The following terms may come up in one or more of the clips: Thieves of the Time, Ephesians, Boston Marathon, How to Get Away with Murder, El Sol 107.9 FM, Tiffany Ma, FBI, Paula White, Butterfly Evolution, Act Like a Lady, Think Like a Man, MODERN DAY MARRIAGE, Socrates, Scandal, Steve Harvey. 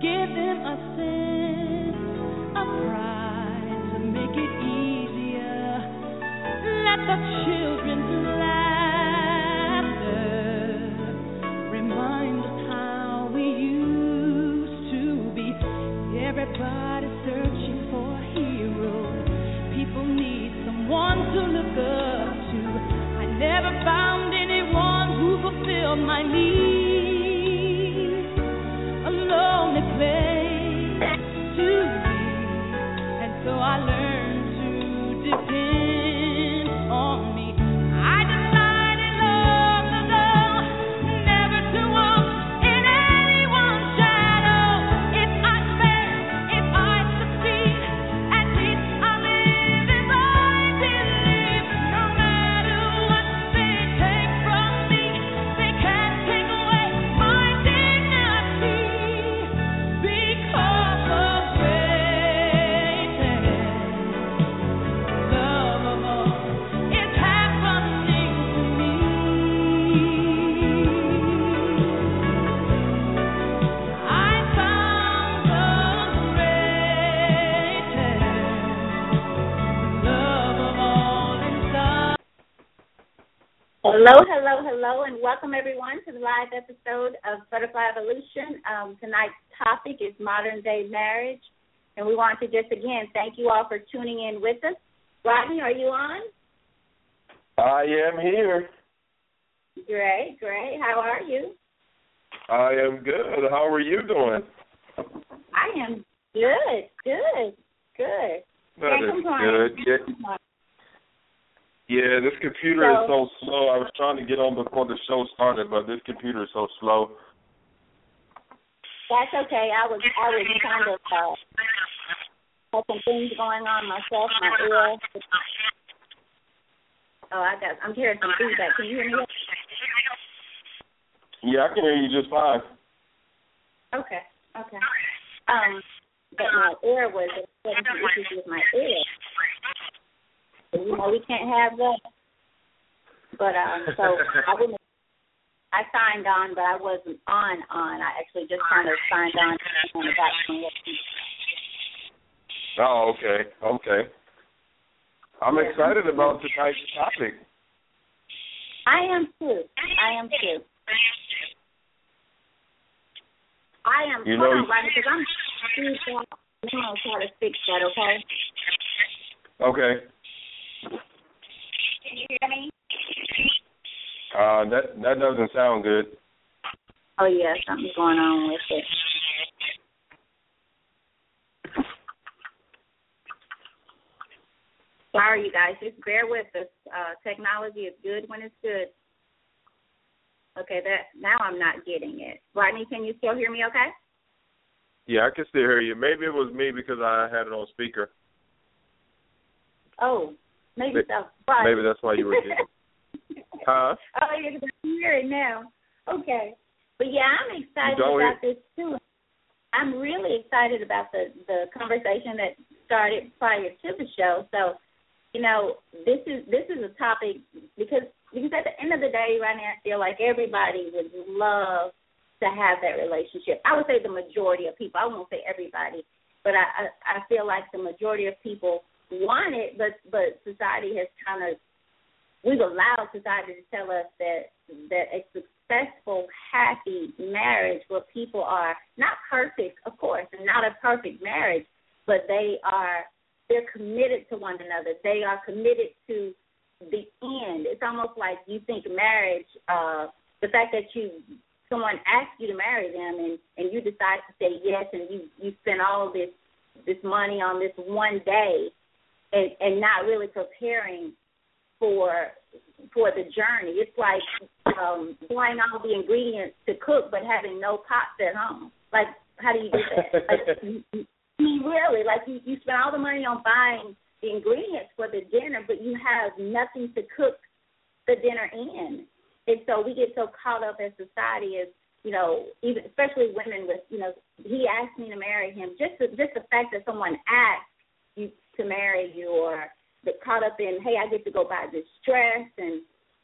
Give them a sense of pride to make it easier. Let the children's laughter remind us how we used to be. Everybody searching for a hero. People need someone to look up to. I never found anyone who fulfilled my needs. Hello, hello, hello, and welcome everyone to the live episode of Butterfly Evolution. Tonight's topic is modern-day marriage, and we want to just, again, thank you all for tuning in with us. Rodney, are you on? I am here. Great, great. How are you? I am good. How are you doing? I am good. Can't complain. Yeah, this computer is so slow. I was trying to get on before the show started, but this computer is so slow. That's okay. I was kind of had some things going on myself, my ear. I'm hearing some feedback. Can you hear me? Yeah, I can hear you just fine. Okay. But my ear was having some issues with my ear. You know, we can't have that. But so I signed on, but I wasn't on. I actually just kind of signed on and got some. Oh, okay. I'm excited about tonight's topic. I am too. Because I'm going to try to fix that, okay? Can you hear me? That doesn't sound good. Oh, yeah, something's going on with it. Sorry, you guys. Just bear with us. Technology is good when it's good. Okay, now I'm not getting it. Rodney, can you still hear me okay? Yeah, I can still hear you. Maybe it was me because I had it on speaker. Oh, maybe so. But maybe that's why you were here. Huh? Oh, you're going to hear it now. Okay. But, yeah, I'm excited about this, too. I'm really excited about the conversation that started prior to the show. So, you know, this is a topic because at the end of the day, right now, I feel like everybody would love to have that relationship. I would say the majority of people. I won't say everybody. But I feel like the majority of people want it, but society has we've allowed society to tell us that a successful, happy marriage where people are not perfect, of course, and not a perfect marriage, but they're committed to one another. They are committed to the end. It's almost like you think marriage, the fact that someone asks you to marry them and you decide to say yes and you spend all this money on this one day, and not really preparing for the journey. It's like buying all the ingredients to cook but having no pots at home. Like, how do you do that? Like, you spend all the money on buying the ingredients for the dinner, but you have nothing to cook the dinner in. And so we get so caught up as society as, you know, even especially women with, you know, he asked me to marry him. Just the fact that someone asked you to marry you, or get caught up in, hey, I get to go buy this dress and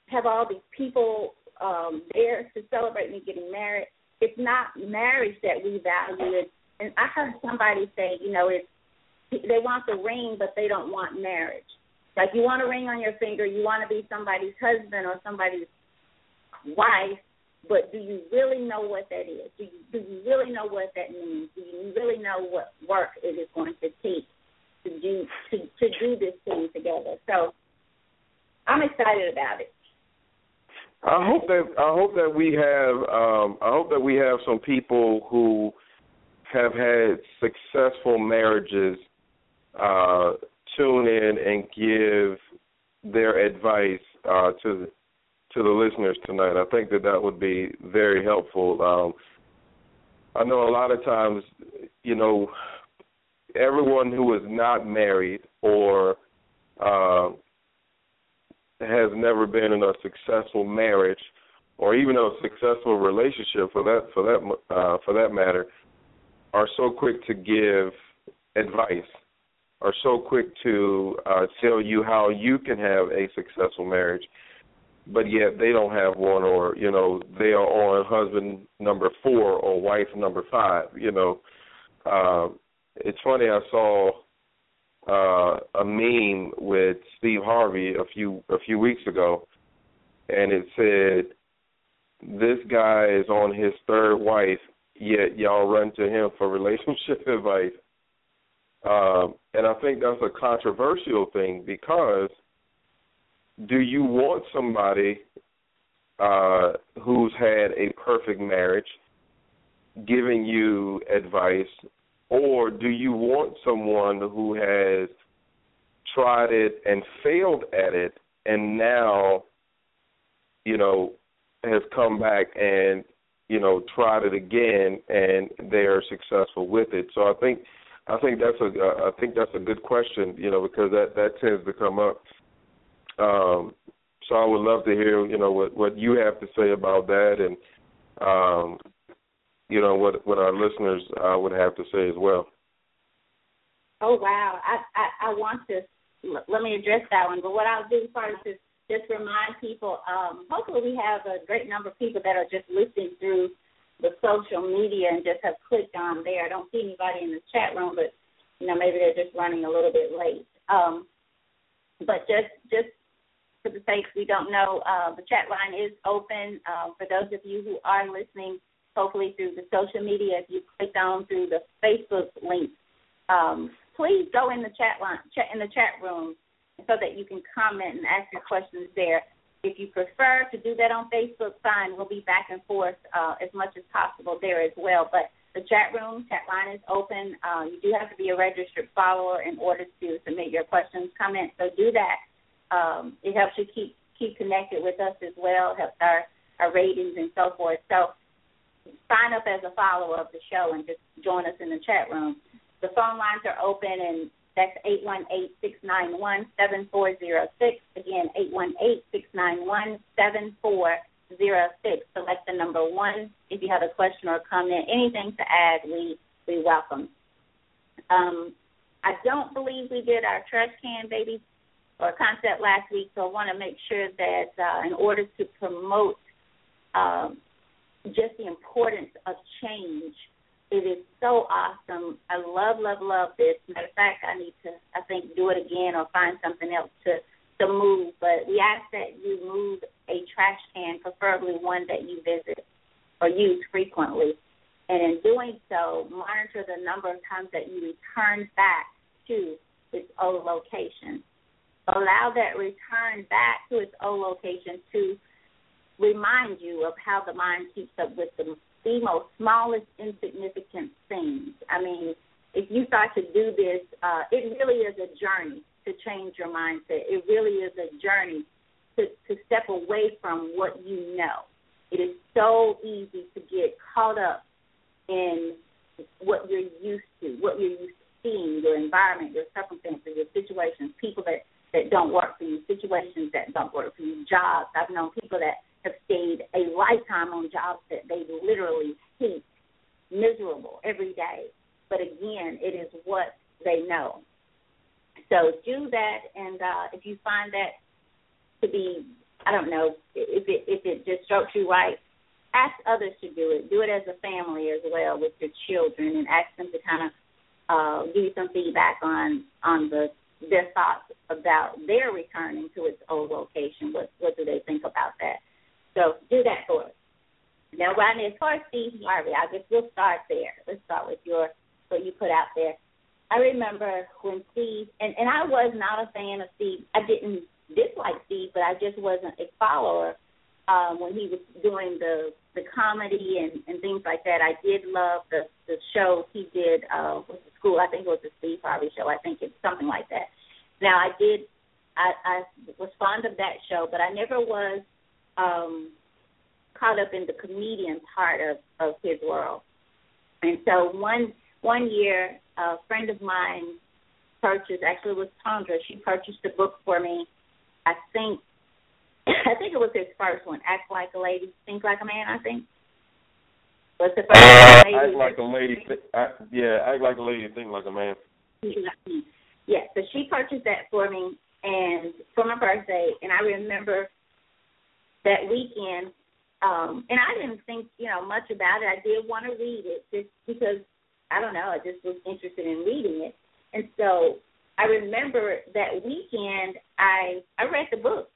have all these people there to celebrate me getting married. It's not marriage that we value. It's And I heard somebody say, you know, it's, they want the ring, but they don't want marriage. Like, you want a ring on your finger, you want to be somebody's husband or somebody's wife, but do you really know what that is? Do you really know what that means? Do you really know what work it is going to take to do this thing together? So I'm excited about it. I hope that we have some people who have had successful marriages tune in and give their advice to the listeners tonight. I think that would be very helpful. I know a lot of times, you know, everyone who is not married or has never been in a successful marriage or even a successful relationship for that matter, are so quick to give advice, are so quick to tell you how you can have a successful marriage, but yet they don't have one, or, you know, they are on husband number 4 or wife number 5, you know. It's funny, I saw a meme with Steve Harvey a few weeks ago, and it said, this guy is on his 3rd wife, yet y'all run to him for relationship advice. And I think that's a controversial thing, because do you want somebody who's had a perfect marriage giving you advice, or do you want someone who has tried it and failed at it and now, you know, has come back and, you know, tried it again and they are successful with it? So I think that's a good question, you know, because that tends to come up. So I would love to hear, you know, what you have to say about that, and you know, what our listeners would have to say as well. Oh, wow. I want to – let me address that one. But what I'll do first is just remind people, hopefully we have a great number of people that are just listening through the social media and just have clicked on there. I don't see anybody in the chat room, but, you know, maybe they're just running a little bit late. But just for the sake we don't know, the chat line is open. For those of you who are listening, hopefully through the social media, if you clicked on through the Facebook link, please go in the chat room so that you can comment and ask your questions there. If you prefer to do that on Facebook, fine. We'll be back and forth as much as possible there as well. But the chat line is open. You do have to be a registered follower in order to submit your questions, comments. So do that. It helps you keep connected with us as well. It helps our ratings and so forth. So sign up as a follower of the show and just join us in the chat room. The phone lines are open, and that's 818-691-7406. Again, 818-691-7406. Select the number 1. If you have a question or a comment, anything to add, we welcome. I don't believe we did our trash can baby or concept last week, so I want to make sure that in order to promote just the importance of change. It is so awesome. I love this. Matter of fact, I need to, I think, do it again or find something else to move. But we ask that you move a trash can, preferably one that you visit or use frequently. And in doing so, monitor the number of times that you return back to its old location. Allow that return back to its old location to remind you of how the mind keeps up with the most smallest insignificant things. I mean, if you start to do this, it really is a journey to change your mindset. It really is a journey to step away from what you know. It is so easy to get caught up in what you're used to, seeing, your environment, your circumstances, your situations, people that don't work for you, situations that don't work for you, jobs. I've known people that have stayed a lifetime on jobs that they literally hate, miserable every day. But again, it is what they know. So do that, and if you find that to be, I don't know, if it just strokes you right, ask others to do it. Do it as a family as well with your children, and ask them to kind of give you some feedback on their thoughts about their returning to its old location. What do they think about that? So do that for us. Now, Rodney, as far as Steve Harvey, I guess we'll start there. Let's start with what you put out there. I remember when Steve, and I was not a fan of Steve. I didn't dislike Steve, but I just wasn't a follower when he was doing the comedy and things like that. I did love the show he did with the school. I think it was the Steve Harvey show. I think it's something like that. Now, I was fond of that show, but I never was caught up in the comedian part of his world. And so one year, a friend of mine actually it was Tondra, she purchased a book for me. I think it was his first one, Act Like a Lady, Think Like a Man, I think. Was the first one? Act Like a Lady, Act Like a Lady, Think Like a Man. Yeah, so she purchased that for me and for my birthday, and I remember that weekend, and I didn't think, much about it. I did want to read it just because, I don't know, I just was interested in reading it. And so I remember that weekend I read the book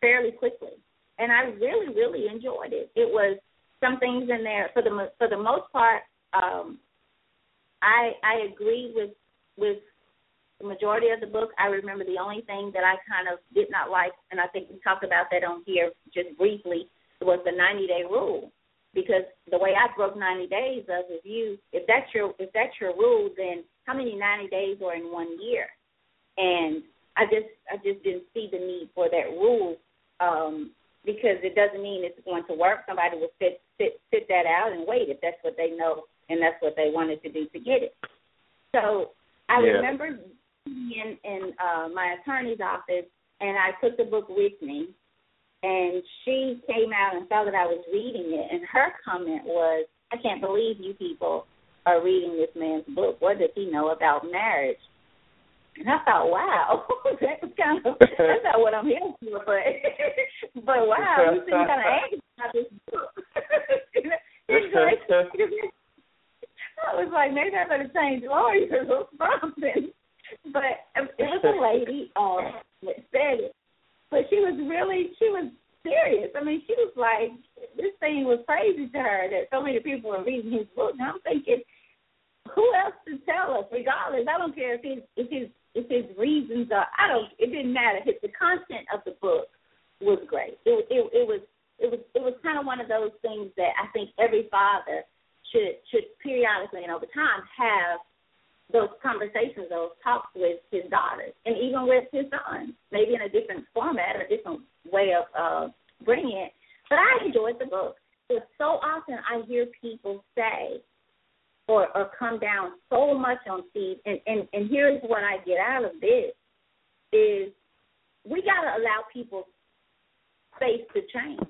fairly quickly, and I really, really enjoyed it. It was some things in there, for the most part, I agree with the majority of the book. I remember the only thing that I kind of did not like, and I think we talked about that on here just briefly, was the 90-day rule, because the way I broke 90 days of if that's your rule, then how many 90 days are in 1 year? And I just didn't see the need for that rule because it doesn't mean it's going to work. Somebody will sit that out and wait if that's what they know and that's what they wanted to do to get it. So I remember being in my attorney's office, and I took the book with me, and she came out and saw that I was reading it, and her comment was, "I can't believe you people are reading this man's book. What does he know about marriage?" And I thought, wow, that's not what I'm here for, but wow, you seem kind of angry about this book. I was like, maybe I better change lawyers or something. But it was a lady that said it, but she was serious. I mean, she was like, this thing was crazy to her that so many people were reading his book. And I'm thinking, who else to tell us? Regardless, I don't care if his reasons are. It didn't matter. The content of the book was great. It was kind of one of those things that I think every father should periodically and over time have those conversations, those talks with his daughters, and even with his son, maybe in a different format or different way of bringing it. But I enjoyed the book. But so often I hear people say or come down so much on Steve, and here's what I get out of this, is we got to allow people space to change.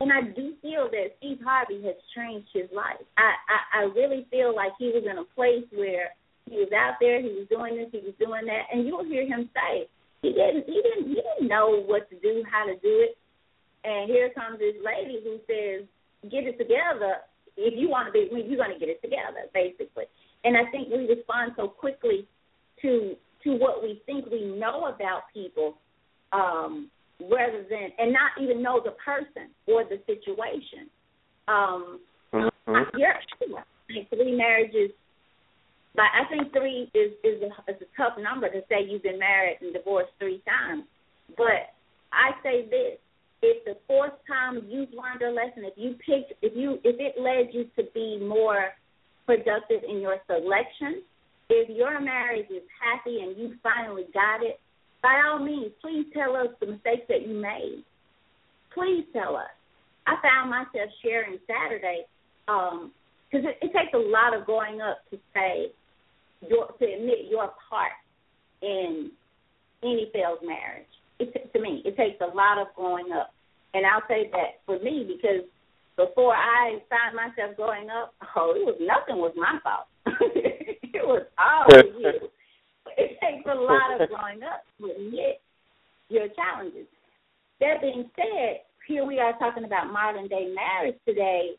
And I do feel that Steve Harvey has changed his life. I really feel like he was in a place where he was out there, he was doing this, he was doing that, and you'll hear him say he didn't know what to do, how to do it. And here comes this lady who says, get it together. If you want to be, you're going to get it together, basically. And I think we respond so quickly to what we think we know about people, rather than, and not even know the person or the situation. I think three is a tough number to say you've been married and divorced 3 times. But I say this. If the 4th time you've learned a lesson, if it led you to be more productive in your selection, if your marriage is happy and you finally got it, by all means, please tell us the mistakes that you made. Please tell us. I found myself sharing Saturday because it takes a lot of growing up to admit your part in any failed marriage. To me, it takes a lot of growing up. And I'll say that for me, because before I found myself growing up, nothing was my fault. It was all you. It takes a lot of growing up to admit your challenges. That being said, here we are talking about modern-day marriage today,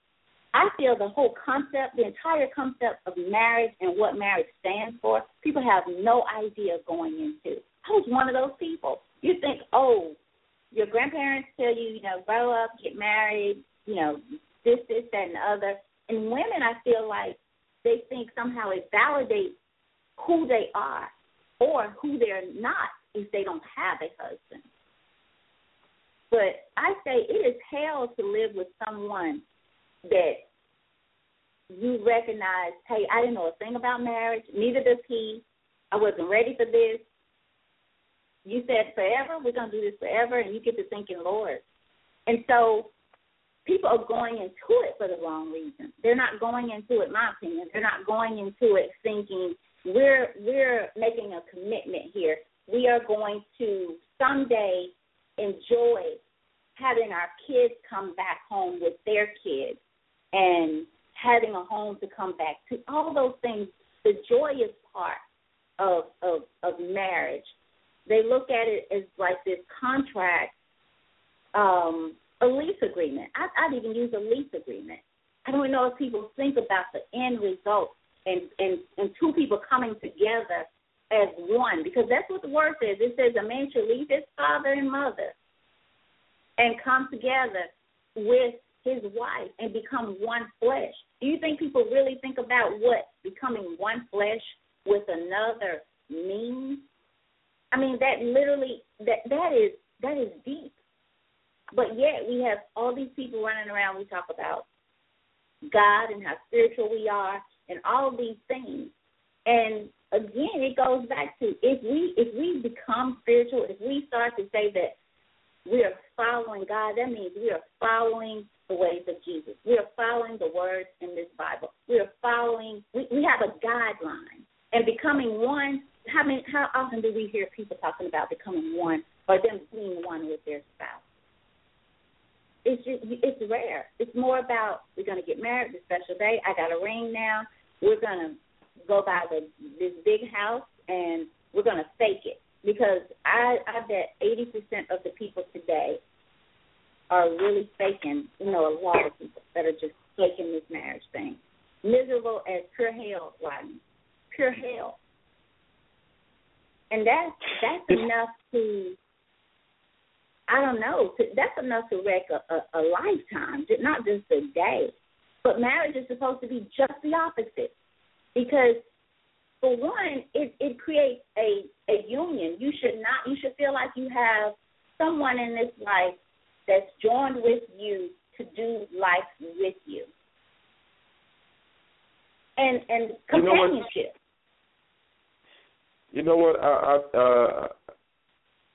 I feel the whole concept, the entire concept of marriage and what marriage stands for, people have no idea going into. I was one of those people. You think, oh, your grandparents tell you, you know, grow up, get married, you know, this, that, and the other. And women, I feel like they think somehow it validates who they are or who they're not if they don't have a husband. But I say it is hell to live with someone that you recognize, hey, I didn't know a thing about marriage, neither does he, I wasn't ready for this. You said forever, we're going to do this forever, and you get to thinking, Lord. And so people are going into it for the wrong reason. They're not going into it, in my opinion, they're not going into it thinking we're making a commitment here. We are going to someday enjoy having our kids come back home with their kids and having a home to come back to. All those things, the joyous part of marriage, they look at it as like this contract, a lease agreement. I'd even use a lease agreement. I don't know if people think about the end result and two people coming together as one, because that's what the word says. It says a man should leave his father and mother and come together with his wife and become one flesh. Do you think people really think about what becoming one flesh with another means? I mean, that literally, that is deep. But yet we have all these people running around. We talk about God and how spiritual we are and all these things. And again, it goes back to if we become spiritual, if we start to say that we are following God, that means we are following the ways of Jesus. We are following the words in this Bible. We are following, we have a guideline. And becoming one, how often do we hear people talking about becoming one or them being one with their spouse? It's rare. It's more about we're going to get married, this special day, I got a ring now, we're going to go buy this big house, and we're going to fake it. Because I bet 80% of the people today are really faking, you know, a lot of people that are just faking this marriage thing. Miserable as pure hell, Rodney. Pure hell. And that's enough to, I don't know, that's enough to wreck a lifetime, not just a day. But marriage is supposed to be just the opposite. Because for one, it creates a union. You should feel like you have someone in this life that's joined with you to do life with you. And companionship. You know what?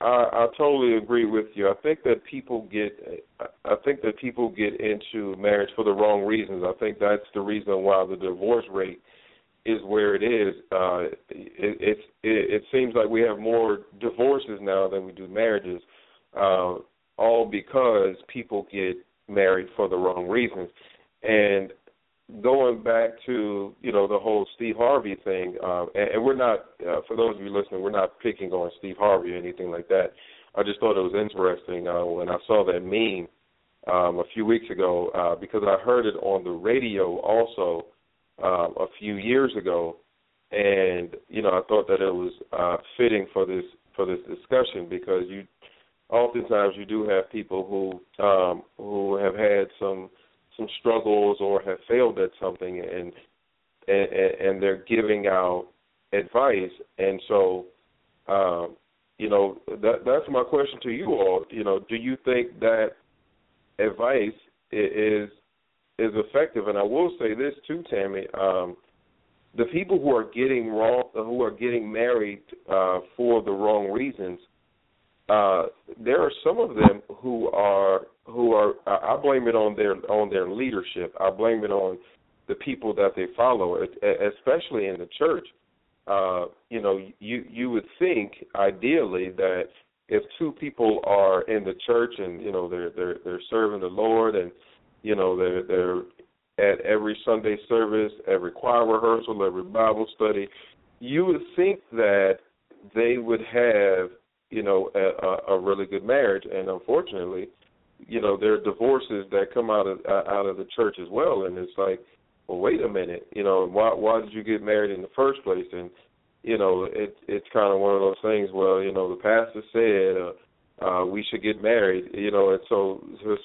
I totally agree with you. I think that people get into marriage for the wrong reasons. I think that's the reason why the divorce rate is where it is. It seems like we have more divorces now than we do marriages, all because people get married for the wrong reasons. And going back to, you know, the whole Steve Harvey thing, and we're not, for those of you listening, we're not picking on Steve Harvey or anything like that. I just thought it was interesting when I saw that meme a few weeks ago, because I heard it on the radio also, a few years ago, and you know I thought that it was fitting for this discussion, because you oftentimes you do have people who have had some struggles or have failed at something, and they're giving out advice, and so you know that's my question to you all. You know, do you think that advice is effective? And I will say this too, Tammy. The people who are getting married for the wrong reasons, there are some of them who are. I blame it on their leadership. I blame it on the people that they follow, especially in the church. You know, you would think ideally that if two people are in the church and you know they're serving the Lord and you know, they're at every Sunday service, every choir rehearsal, every Bible study. You would think that they would have, you know, a really good marriage. And unfortunately, you know, there are divorces that come out of the church as well, and it's like, well, wait a minute, you know, why did you get married in the first place? And you know, it's kind of one of those things. Well, you know, the pastor said we should get married, you know, and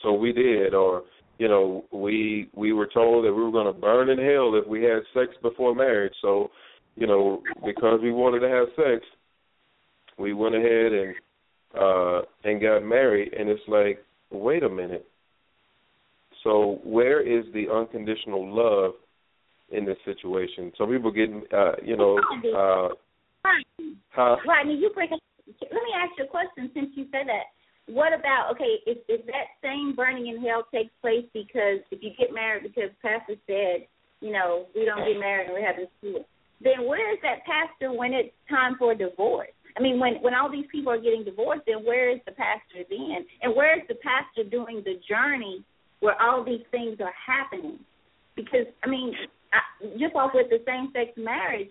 so we did, or you know, we were told that we were going to burn in hell if we had sex before marriage. So, you know, because we wanted to have sex, we went ahead and got married, and it's like, wait a minute. So where is the unconditional love in this situation? Some people get, you know, huh? Rodney, you break up. Let me ask you a question since you said that. What about, okay, if that same burning in hell takes place because if you get married because pastor said, you know, we don't get married and we have this kid, then where is that pastor when it's time for a divorce? I mean, when all these people are getting divorced, then where is the pastor then? And where is the pastor doing the journey where all these things are happening? Because, I mean, just like with the same-sex marriage,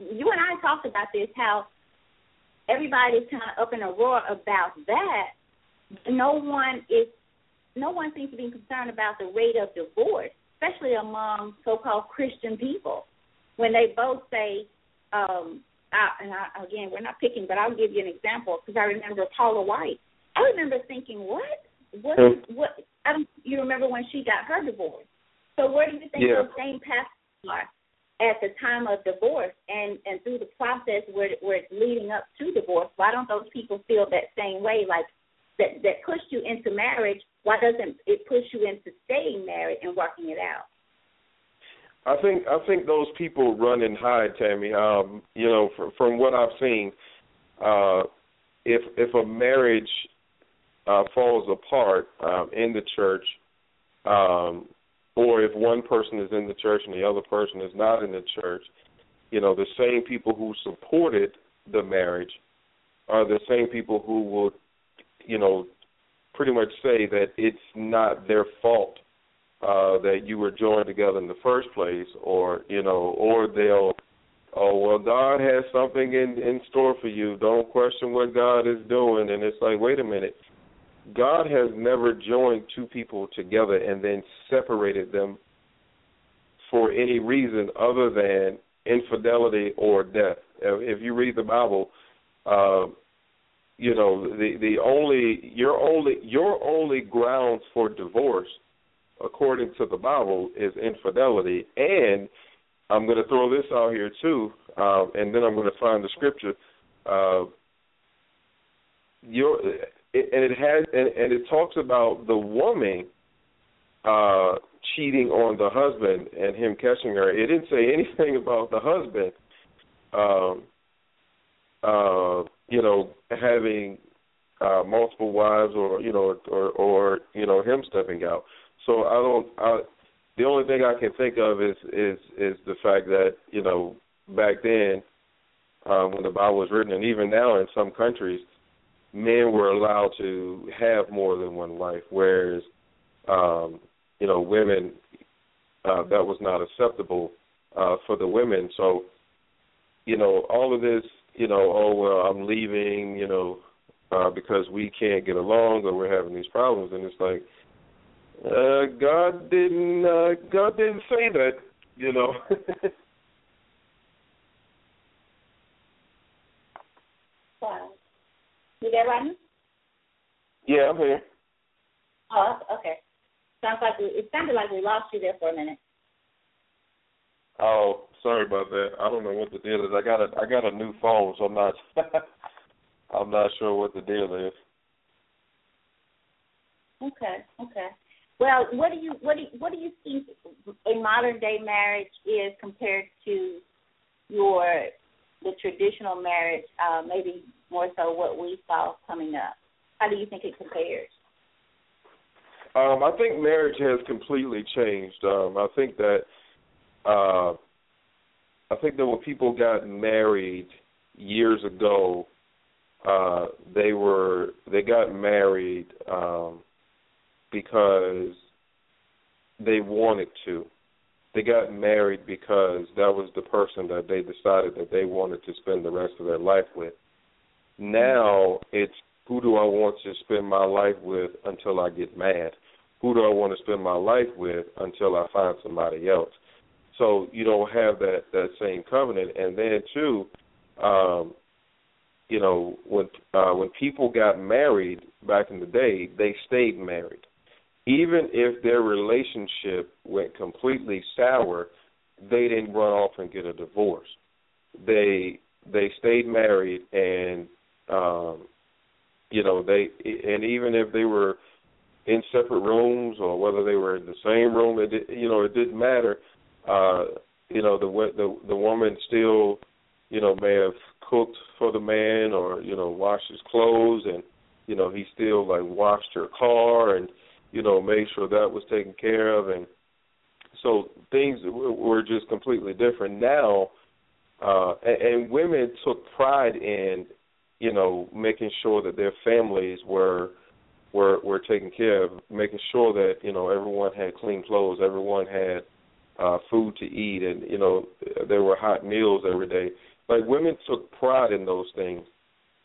you and I talked about this, how everybody's kind of up in a roar about that. No one seems to be concerned about the rate of divorce, especially among so-called Christian people, when they both say, again, we're not picking, but I'll give you an example because I remember Paula White. I remember thinking, what? I don't. You remember when she got her divorce? So where do you think those same pastors are at the time of divorce and through the process where it's leading up to divorce? Why don't those people feel that same way? Like that pushed you into marriage. Why doesn't it push you into staying married and working it out? I think those people run and hide, Tammy. You know, from what I've seen, if a marriage falls apart in the church, or if one person is in the church and the other person is not in the church, you know, the same people who supported the marriage are the same people who will, you know, pretty much say that it's not their fault that you were joined together in the first place, or, you know, or they'll, oh, well, God has something in store for you. Don't question what God is doing. And it's like, wait a minute. God has never joined two people together and then separated them for any reason other than infidelity or death. If you read the Bible, you know, your only grounds for divorce according to the Bible is infidelity. And I'm going to throw this out here too, and then I'm going to find the scripture. It talks about the woman cheating on the husband and him catching her. It didn't say anything about the husband, you know, having multiple wives, or you know, or you know, him stepping out. So the only thing I can think of is the fact that, you know, back then when the Bible was written, and even now in some countries, men were allowed to have more than one wife, whereas, you know, women, that was not acceptable for the women. So, you know, all of this, you know, oh, well, I'm leaving, you know, because we can't get along or we're having these problems, and it's like, God didn't say that, you know. Wow. You there, Rodney? Yeah, I'm here. Oh, okay. It sounded like we lost you there for a minute. Oh, sorry about that. I don't know what the deal is. I got a new phone, so I'm not sure what the deal is. Okay. Well, what do you think a modern day marriage is compared to the traditional marriage? Maybe more so what we saw coming up. How do you think it compares? I think marriage has completely changed. I think that when people got married years ago, they got married because they wanted to. They got married because that was the person that they decided that they wanted to spend the rest of their life with. Now it's Who do I want to spend my life with until I get mad? Who do I want to spend my life with until I find somebody else? So you don't have that same covenant. And then, too, you know, when people got married back in the day, they stayed married. Even if their relationship went completely sour, they didn't run off and get a divorce. They stayed married, and you know, even if they were in separate rooms or whether they were in the same room, it didn't matter. You know, the woman still, you know, may have cooked for the man or, you know, washed his clothes, and, you know, he still, like, washed her car and, you know, made sure that was taken care of. And so things were just completely different now. And women took pride in, you know, making sure that their families were taken care of, making sure that, you know, everyone had clean clothes, everyone had food to eat, and, you know, there were hot meals every day. Like, women took pride in those things.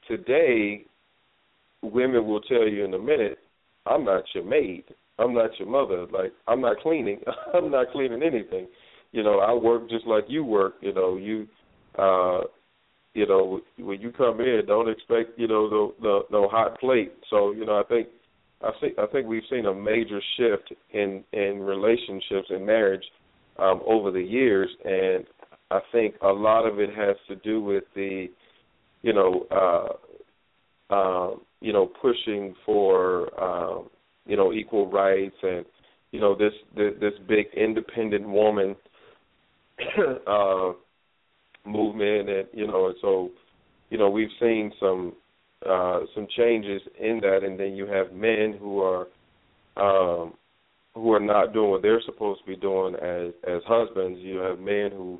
Today, women will tell you in a minute, I'm not your maid. I'm not your mother. Like, I'm not cleaning. I'm not cleaning anything. You know, I work just like you work. You know, you know, when you come in, don't expect, you know, no hot plate. So, you know, I think we've seen a major shift in relationships and marriage over the years, and I think a lot of it has to do with the, you know, pushing for, you know, equal rights, and, you know, this big independent woman movement, and, you know, and so, you know, we've seen some changes in that, and then you have men who are not doing what they're supposed to be doing as husbands. You have men who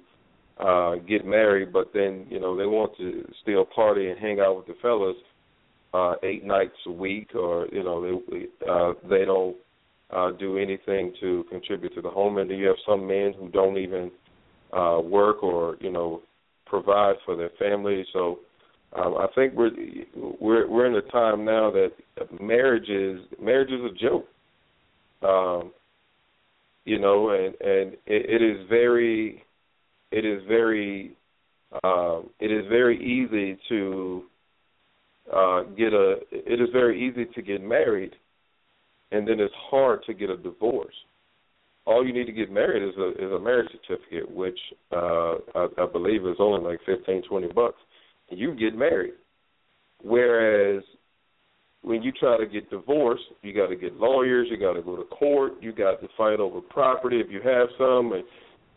get married, but then, you know, they want to still party and hang out with the fellas 8 nights a week, or, you know, they don't do anything to contribute to the home. And then you have some men who don't even work or, you know, provide for their family. So I think we're in a time now that marriage is a joke. You know, and it is very easy to get married, and then it's hard to get a divorce. All you need to get married is a marriage certificate, which I believe is only like $15-$20. You get married. Whereas when you try to get divorced, you got to get lawyers, you got to go to court, you got to fight over property if you have some, and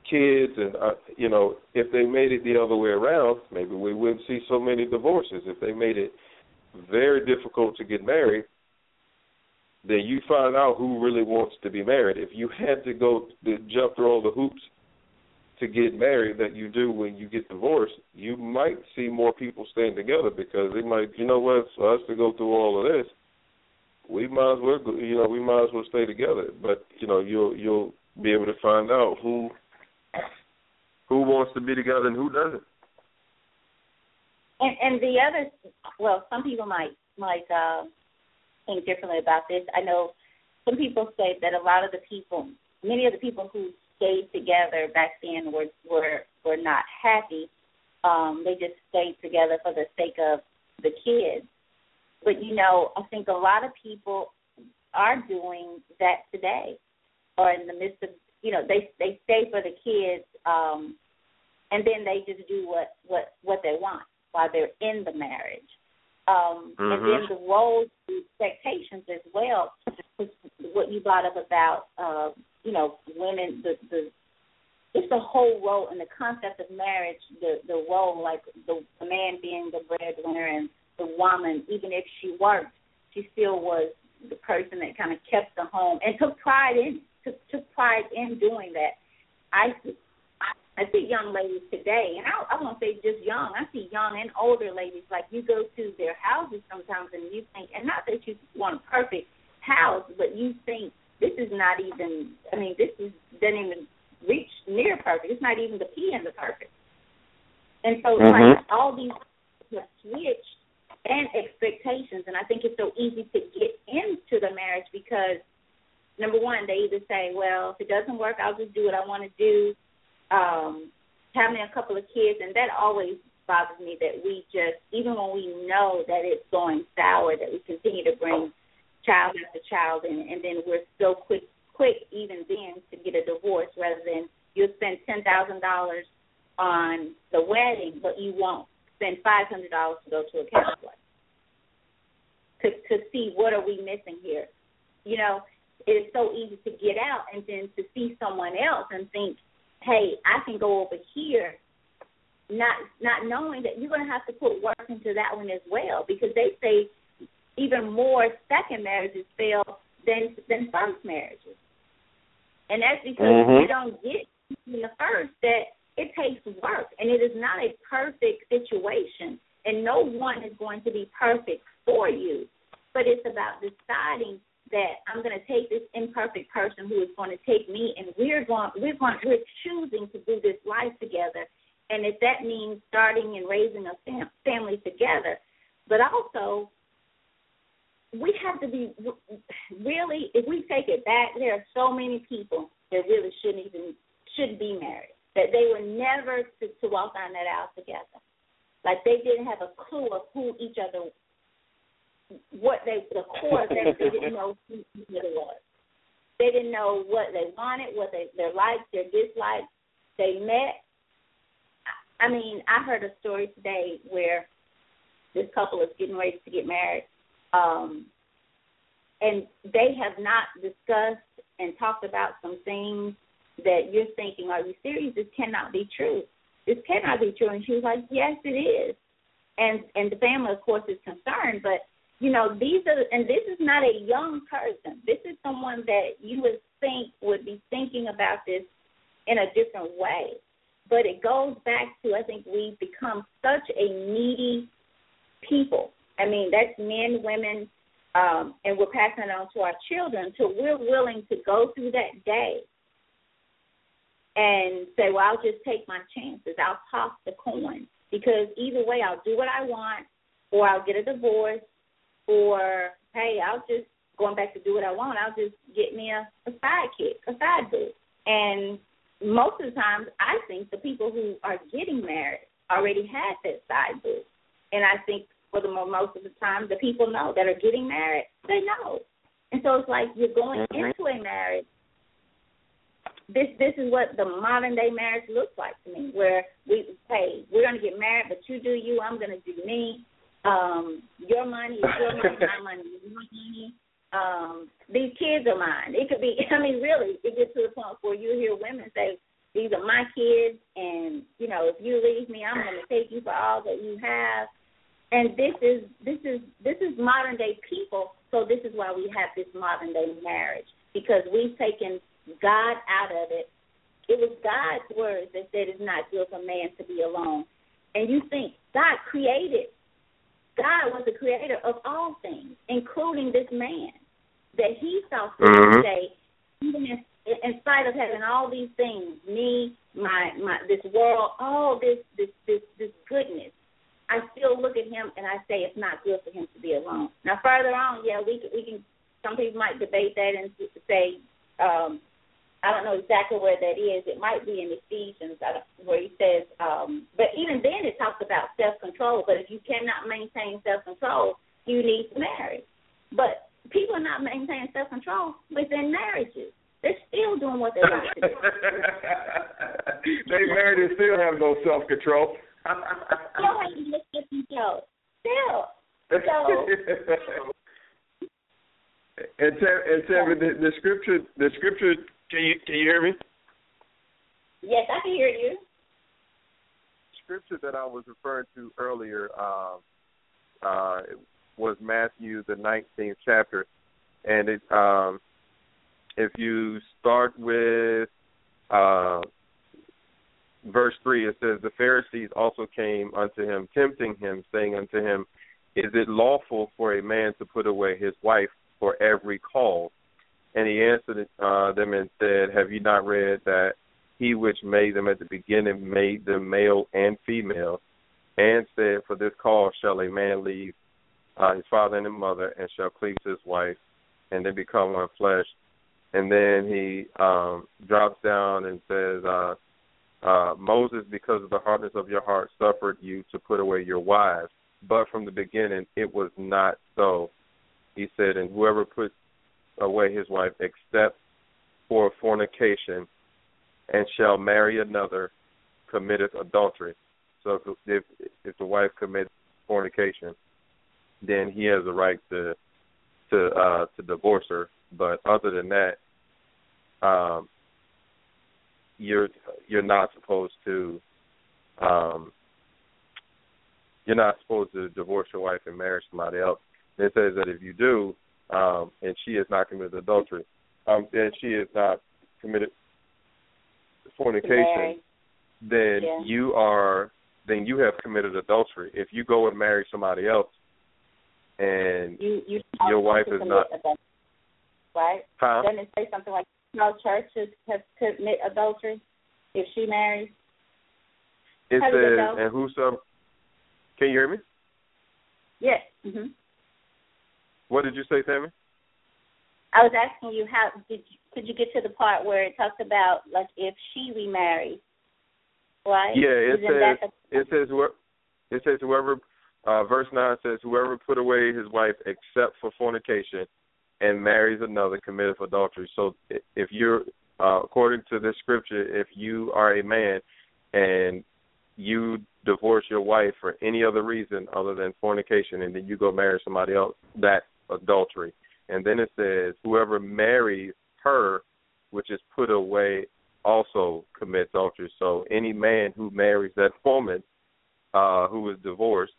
kids. And, you know, if they made it the other way around, maybe we wouldn't see so many divorces. If they made it very difficult to get married, then you find out who really wants to be married. If you had to go to jump through all the hoops to get married that you do when you get divorced, you might see more people staying together because they might, you know what, for us to go through all of this, we might as well stay together. But, you know, you'll be able to find out who wants to be together and who doesn't. And the other, well, some people might think differently about this. I know some people say that many of the people who stayed together back then were not happy. They just stayed together for the sake of the kids. But, you know, I think a lot of people are doing that today, or in the midst of, you know, they stay for the kids, and then they just do what they want while they're in the marriage. And then the roles, the expectations as well, what you brought up about, you know, women, it's the whole role and the concept of marriage, the role, like the man being the breadwinner, and the woman, even if she worked, she still was the person that kind of kept the home and took pride in doing that. I see young ladies today, and I won't say just young. I see young and older ladies, like, you go to their houses sometimes and you think, and not that you want a perfect house, but you think this is not even, I mean, doesn't even reach near perfect. It's not even the P in the perfect. And so, like, all these have switched and expectations. And I think it's so easy to get into the marriage because, number one, they either say, well, if it doesn't work, I'll just do what I want to do. Having a couple of kids, and that always bothers me that we just, even when we know that it's going sour, that we continue to bring child after child in, and then we're so quick even then to get a divorce rather than you'll spend $10,000 on the wedding, but you won't spend $500 to go to a counselor to see what are we missing here. You know, it's so easy to get out and then to see someone else and think, hey, I can go over here, not knowing that you're going to have to put work into that one as well, because they say even more second marriages fail than first marriages. And that's because you don't get in the first that it takes work, and it is not a perfect situation, and no one is going to be perfect for you. But it's about deciding that I'm going to take this imperfect person who is going to take me, and we're choosing to do this life together. And if that means starting and raising a family together, but also we have to be really, if we take it back, there are so many people that really shouldn't be married, that they were never to walk down that aisle together. Like they didn't have a clue of who each other, the core of that, they didn't know who each other was. They didn't know what they wanted, their likes, their dislikes. They met. I mean, I heard a story today where this couple is getting ready to get married, and they have not discussed and talked about some things that you're thinking, are you serious? This cannot be true. This cannot be true. And she was like, yes, it is. And the family, of course, is concerned. But, you know, this is not a young person. This is someone that you would think would be thinking about this in a different way. But it goes back to, I think we've become such a needy people. I mean, that's men, women, and we're passing it on to our children. So we're willing to go through that day and say, well, I'll just take my chances. I'll toss the coin, because either way I'll do what I want, or I'll get a divorce, or, hey, I'll just, going back to do what I want, I'll just get me a sidekick, a side boo. And most of the times I think the people who are getting married already had that side boo. And I think for the most of the time the people know that are getting married, they know. And so it's like you're going into a marriage. This is what the modern day marriage looks like to me, where we're going to get married, but you do you, I'm going to do me. Your money is your money, my money is my money. These kids are mine. It could be, I mean, really, it gets to the point where you hear women say, these are my kids, and, you know, if you leave me, I'm going to take you for all that you have. And this is modern day people. So this is why we have this modern day marriage, because we've taken God out of it. It was God's word that said it's not good for man to be alone. And you think God was the creator of all things, including this man, that he saw fit today, even in spite of having all these things, me, my this world, all this goodness, I still look at him and I say it's not good for him to be alone. Now further on, yeah, we can. Some people might debate that and say, I don't know exactly where that is. It might be in Ephesians where he says, but even then it talks about self-control, but if you cannot maintain self-control, you need to marry. But people are not maintaining self-control within marriages. They're still doing what they want to do. They married and still have no self-control. Still have to look at themselves. Still. So, and Tevin, the scripture. Can you hear me? Yes, I can hear you. Scripture that I was referring to earlier was Matthew the 19th chapter, and it if you start with verse 3, it says the Pharisees also came unto him, tempting him, saying unto him, "Is it lawful for a man to put away his wife for every cause?" And he answered them and said, "Have you not read that he which made them at the beginning made them male and female, and said, for this cause shall a man leave his father and his mother, and shall cleave to his wife, and they become one flesh. And then he drops down and says, Moses, because of the hardness of your heart, suffered you to put away your wives. But from the beginning, it was not so. He said, and whoever puts away his wife except for fornication and shall marry another committeth adultery. So if the wife commits fornication, then he has a right to divorce her. But other than that, you're not supposed to divorce your wife and marry somebody else. And it says that if you do, and she has not committed adultery, and she has not committed fornication, then then you have committed adultery. If you go and marry somebody else, and your wife is not adultery. Right? Huh? Doesn't it say something like no churches have commit adultery if she marries? It says, and whosoever. Can you hear me? Yes. Mm-hmm. What did you say, Tammy? I was asking you could you get to the part where it talks about like if she remarries, right? Yeah, it says whoever verse 9 says whoever put away his wife except for fornication and marries another committeth adultery. So if you're, according to this scripture, if you are a man and you divorce your wife for any other reason other than fornication, and then you go marry somebody else, that's adultery. And then it says, whoever marries her, which is put away, also commits adultery. So any man who marries that woman who is divorced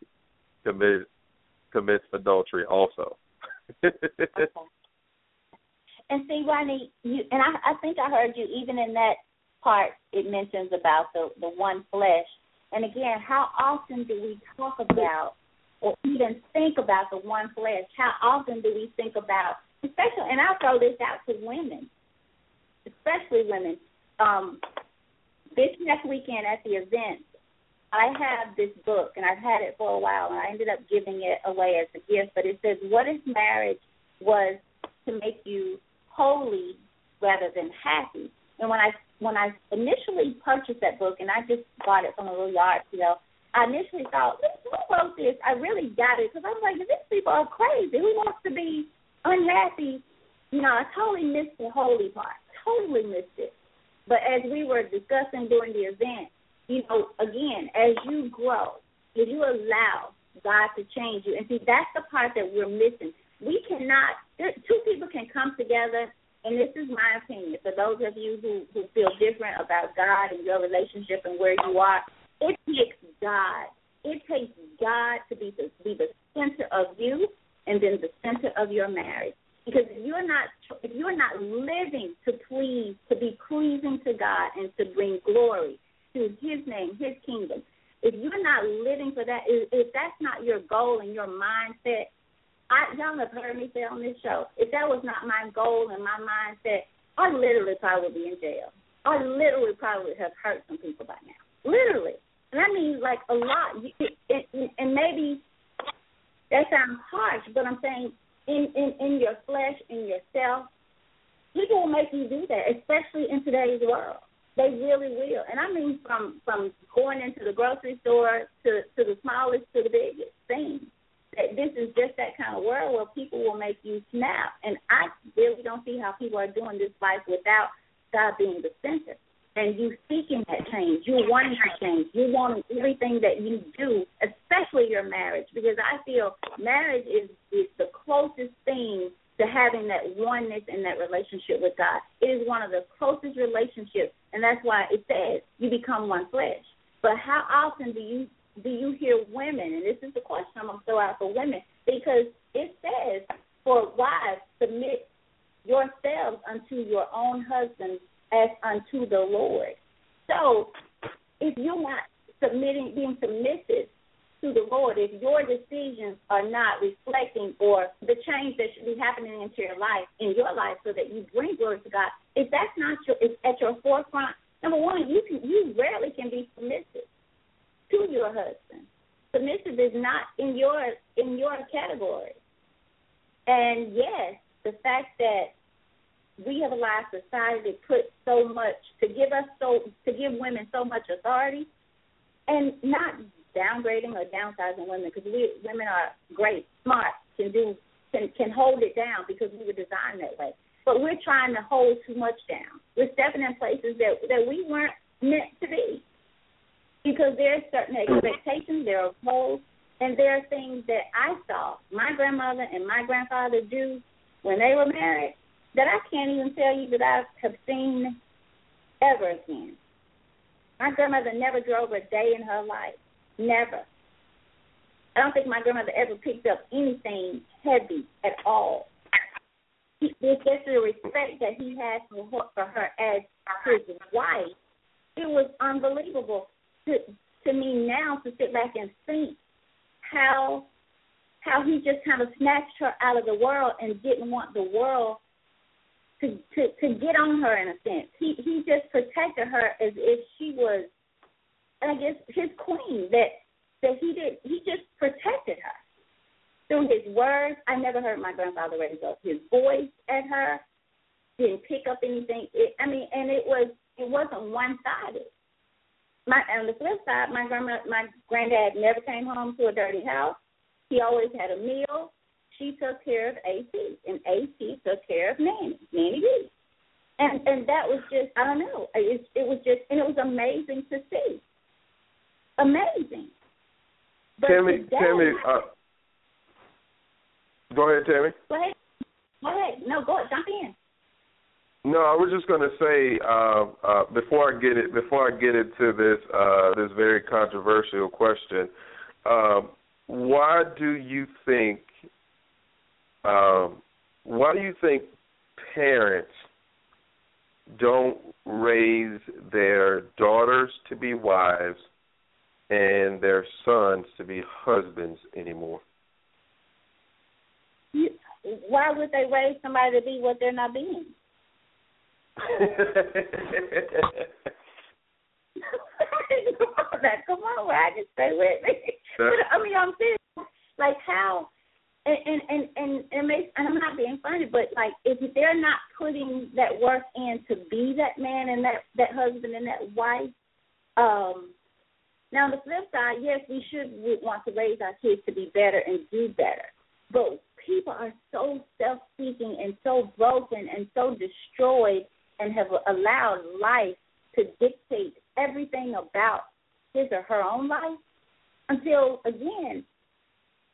commits adultery also. Okay. And see, Ronnie, I think I heard you, even in that part, it mentions about the one flesh. And again, how often do we talk about or even think about the one flesh? How often do we think about, especially, and I'll throw this out to women, especially women. This next weekend at the event, I have this book, and I've had it for a while, and I ended up giving it away as a gift, but it says, what if marriage was to make you holy rather than happy? And when I initially purchased that book, and I just bought it from a little yard sale, I initially thought, who wrote this? I really got it, because I was like, these people are crazy. Who wants to be unhappy? You know, I totally missed the holy part, totally missed it. But as we were discussing during the event, you know, again, as you grow, if you allow God to change you, and see, that's the part that we're missing. We cannot, two people can come together, and this is my opinion. For those of you who feel different about God and your relationship and where you are, it takes God to be the center of you and then the center of your marriage. Because if you're not living to be pleasing to God and to bring glory to his name, his kingdom, if you're not living for that, if that's not your goal and your mindset, y'all have heard me say on this show, if that was not my goal and my mindset, I literally probably would be in jail. I literally probably have hurt some people by now. Literally. And I mean, like, a lot. And maybe that sounds harsh, but I'm saying in your flesh, in yourself, people will make you do that, especially in today's world. They really will. And I mean from going into the grocery store to the smallest to the biggest thing. That this is just that kind of world where people will make you snap. And I really don't see how people are doing this life without God being the center. And you seeking that change. You wanting to change. You wanting everything that you do, especially your marriage. Because I feel marriage is the closest thing to having that oneness and that relationship with God. It is one of the closest relationships, and that's why it says you become one flesh. But how often do you hear women, and this is the question I'm going to throw out for women, because it says, for wives, submit yourselves unto your own husbands as unto the Lord. So if you're not being submissive to the Lord, if your decisions are not reflecting or the change that should be happening into your life, so that you bring glory to God, if that's not at your forefront, number one, you rarely can be submissive to your husband. Submissive is not in your in in your category. And yes, the fact that we have allowed society to put so much, to give women so much authority, and not downgrading or downsizing women, because women are great, smart, can hold it down because we were designed that way. But we're trying to hold too much down. We're stepping in places that we weren't meant to be, because there are certain expectations, there are roles, and there are things that I saw my grandmother and my grandfather do when they were married that I can't even tell you that I have seen ever again. My grandmother never drove a day in her life, never. I don't think my grandmother ever picked up anything heavy at all. It's just the respect that he had for her as his wife. It was unbelievable to me now to sit back and think how he just kind of snatched her out of the world and didn't want the world to get on her in a sense. He just protected her as if she was, I guess, his queen. That he did. He just protected her through his words. I never heard my grandfather raise up his voice at her. Didn't pick up anything. It wasn't one sided. On the flip side, my granddad never came home to a dirty house. He always had a meal. She took care of A.T., and A.T. took care of Nanny B. And that was just, I don't know, it was just, and it was amazing to see. Amazing. But Tammy, go ahead, Tammy. Go ahead. No, go ahead, jump in. No, I was just going to say before I get into this very controversial question, why do you think parents don't raise their daughters to be wives and their sons to be husbands anymore? Why would they raise somebody to be what they're not being? Come on, Rod, just stay with me. But, I mean, I'm serious. Like how, and I'm not being funny, but like if they're not putting that work in to be that man and that husband and that wife. Now, on the flip side, yes, we should want to raise our kids to be better and do better, but people are so self-seeking and so broken and so destroyed and have allowed life to dictate everything about his or her own life until, again,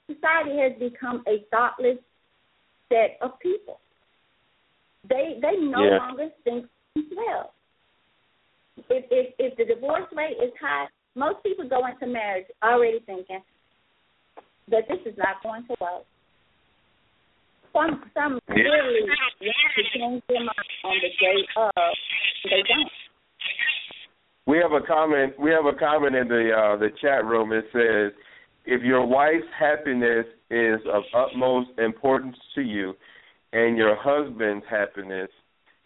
society has become a thoughtless set of people. They no longer think themselves. If the divorce rate is high, most people go into marriage already thinking that this is not going to work. Some really change their mind on the day of, they don't. We have a comment in the chat room. It says, if your wife's happiness is of utmost importance to you and your husband's happiness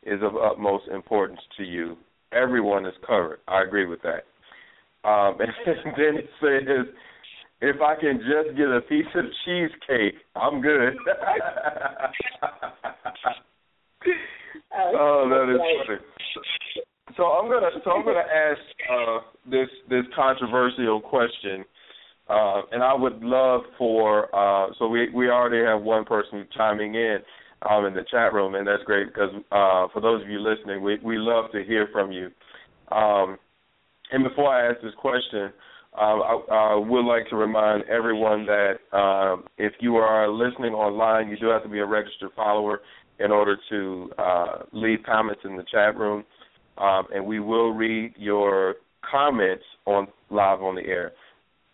is of utmost importance to you, everyone is covered. I agree with that. And then it says, if I can just get a piece of cheesecake, I'm good. Oh, that is funny. So I'm gonna ask this controversial question, and I would love for so we already have one person chiming in the chat room, and that's great because for those of you listening, we love to hear from you. And before I ask this question, I would like to remind everyone that if you are listening online, you do have to be a registered follower in order to leave comments in the chat room, and we will read your comments on live on the air.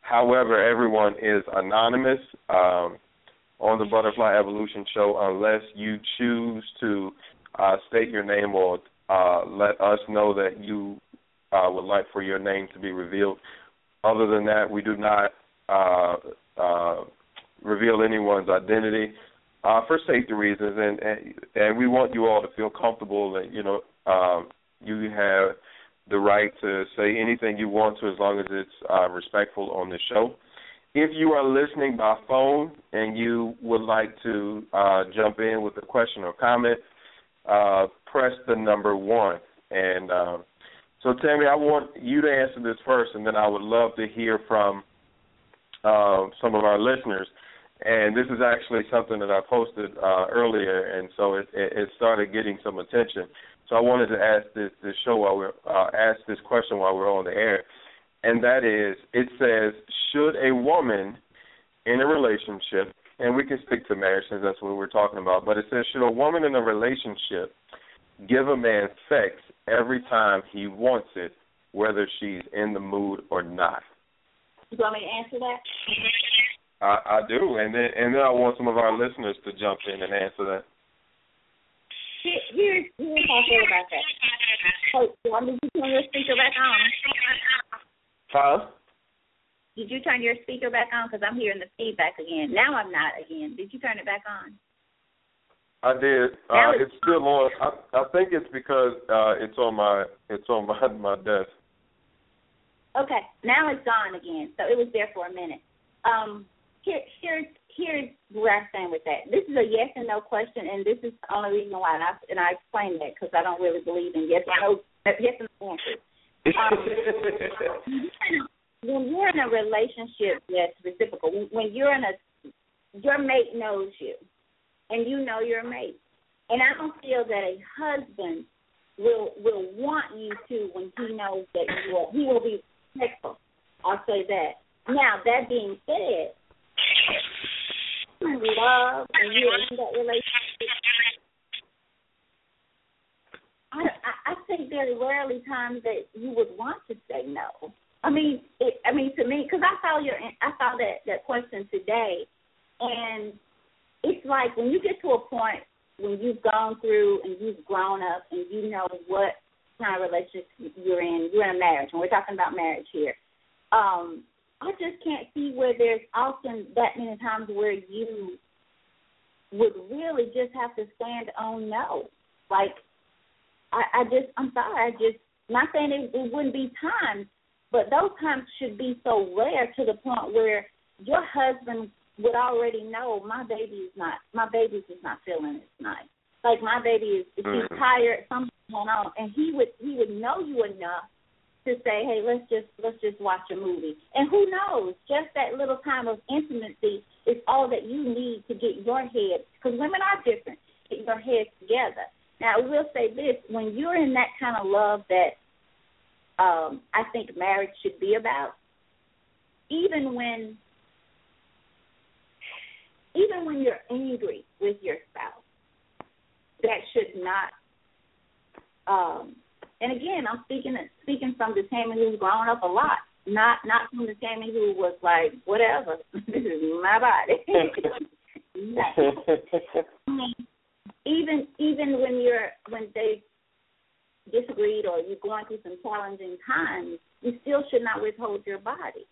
However, everyone is anonymous on the Butterfly Evolution Show unless you choose to state your name or let us know that you would like for your name to be revealed. Other than that, we do not reveal anyone's identity for safety reasons, and we want you all to feel comfortable that you have the right to say anything you want to as long as it's respectful on the show. If you are listening by phone and you would like to jump in with a question or comment, press the number 1. And so, Tammy, I want you to answer this first, and then I would love to hear from some of our listeners. And this is actually something that I posted earlier, and so it started getting some attention. So I wanted to ask ask this question while we're on the air. And that is, it says, should a woman in a relationship, and we can stick to marriage since that's what we're talking about, but it says, should a woman in a relationship give a man sex every time he wants it, whether she's in the mood or not? You want me to answer that? I do, and then I want some of our listeners to jump in and answer that. Here's how I feel about that. Hey, you want me to turn your speaker back on? Huh? Did you turn your speaker back on? Because I'm hearing the feedback again. Now I'm not again. Did you turn it back on? I did. It's still on. I think it's because it's on my desk. Okay. Now it's gone again. So it was there for a minute. Here's where I stand with that. This is a yes and no question, and this is the only reason why. And I explained that because I don't really believe in yes and no answers. When you're in a relationship that's reciprocal, when you're in your mate knows you, and you know your mate, and I don't feel that a husband will want you to when he knows that he will be respectful. I'll say that. Now that being said, you love and you're in that relationship. I think very rarely times that you would want to say no. I mean, to me, because I saw that question today, and it's like when you get to a point when you've gone through and you've grown up and you know what kind of relationship you're in a marriage, and we're talking about marriage here. I just can't see where there's often that many times where you would really just have to stand on no, like. I'm sorry, not saying it wouldn't be times, but those times should be so rare to the point where your husband would already know my baby is not feeling it tonight. Like my baby is she's tired, something's going on, and he would know you enough to say, hey, let's just watch a movie. And who knows, just that little time of intimacy is all that you need to get your head, because women are different, get your heads together. Now, I will say this, when you're in that kind of love that I think marriage should be about, even when you're angry with your spouse, that should not, and again, I'm speaking from the Tammy who's grown up a lot, not from the Tammy who was like, whatever, this is my body. Even when they disagreed or you're going through some challenging times, you still should not withhold your body.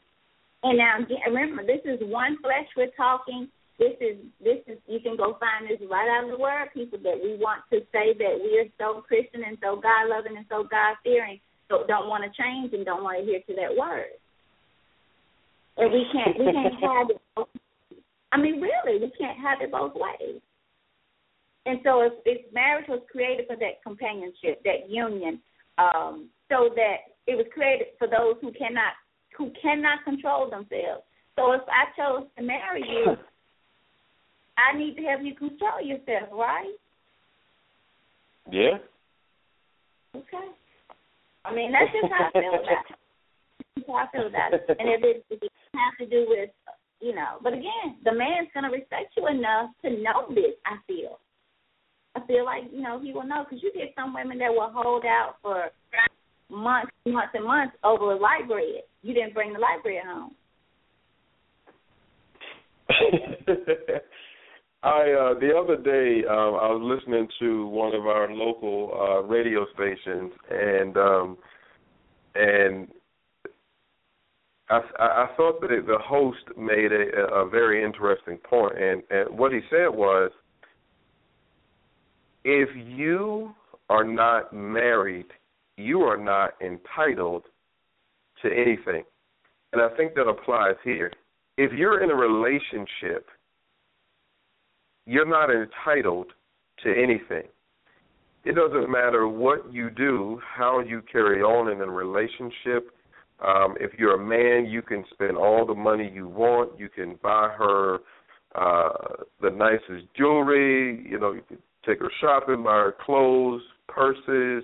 And now remember, this is one flesh we're talking. This is you can go find this right out of the word, people, that we want to say that we are so Christian and so God loving and so God fearing, so don't want to change and don't want to adhere to that word. And we can't have it both ways. I mean, really, we can't have it both ways. And so if marriage was created for that companionship, that union, so that it was created for those who cannot control themselves. So if I chose to marry you, I need to help you control yourself, right? Yeah. Okay. I mean, that's just how I feel about it. That's how I feel about it. And if it has to do with, but again, the man's going to respect you enough to know this, I feel. I feel like, he will know, because you get some women that will hold out for months and months over a light bread. You didn't bring the light bread home. I the other day, I was listening to one of our local radio stations, and I thought that the host made a very interesting point, and what he said was, if you are not married, you are not entitled to anything. And I think that applies here. if you're in a relationship, you're not entitled to anything. It doesn't matter what you do, how you carry on in a relationship. If you're a man, you can spend all the money you want. You can buy her the nicest jewelry. You know, you can take her shopping, buy her clothes, purses.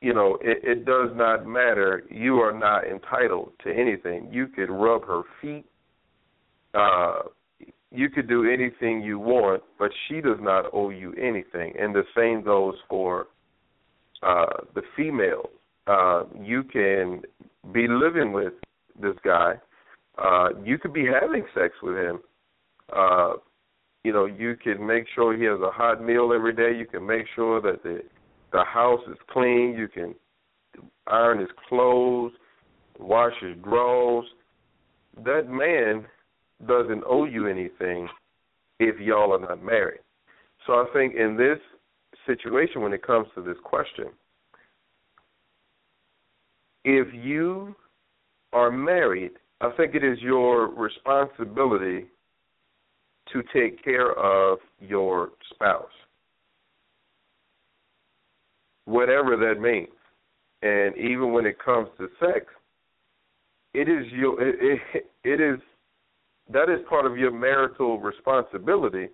You know, it does not matter. You are not entitled to anything. You could rub her feet. You could do anything you want, but she does not owe you anything. And the same goes for the female. You can be living with this guy. You could be having sex with him. You know, you can make sure he has a hot meal every day. You can make sure that the house is clean. You can iron his clothes, wash his drawers. That man doesn't owe you anything if y'all are not married. So I think in this situation, when it comes to this question, if you are married, I think it is your responsibility to take care of your spouse, whatever that means. And even when it comes to sex, that is part of your marital responsibility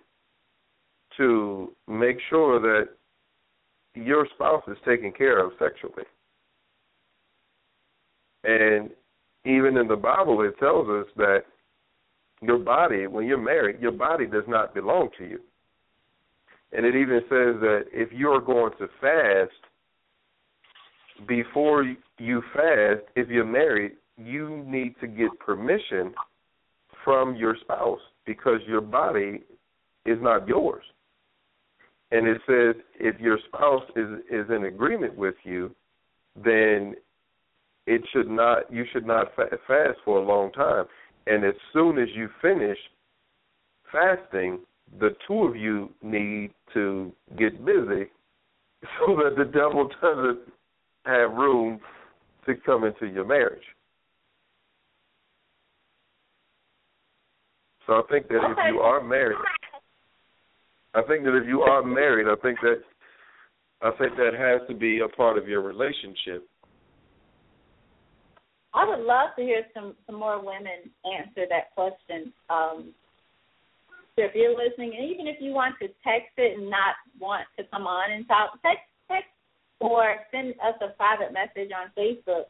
to make sure that your spouse is taken care of sexually. And even in the Bible, it tells us that your body, when you're married, your body does not belong to you. And it even says that if you're going to fast, before you fast, if you're married, you need to get permission from your spouse, because your body is not yours. And it says if your spouse is in agreement with you, then you should not fast for a long time. And as soon as you finish fasting, the two of you need to get busy so that the devil doesn't have room to come into your marriage. So I think that if you are married, I think that has to be a part of your relationship. I would love to hear some more women answer that question. So if you're listening, and even if you want to text it and not want to come on and talk, text or send us a private message on Facebook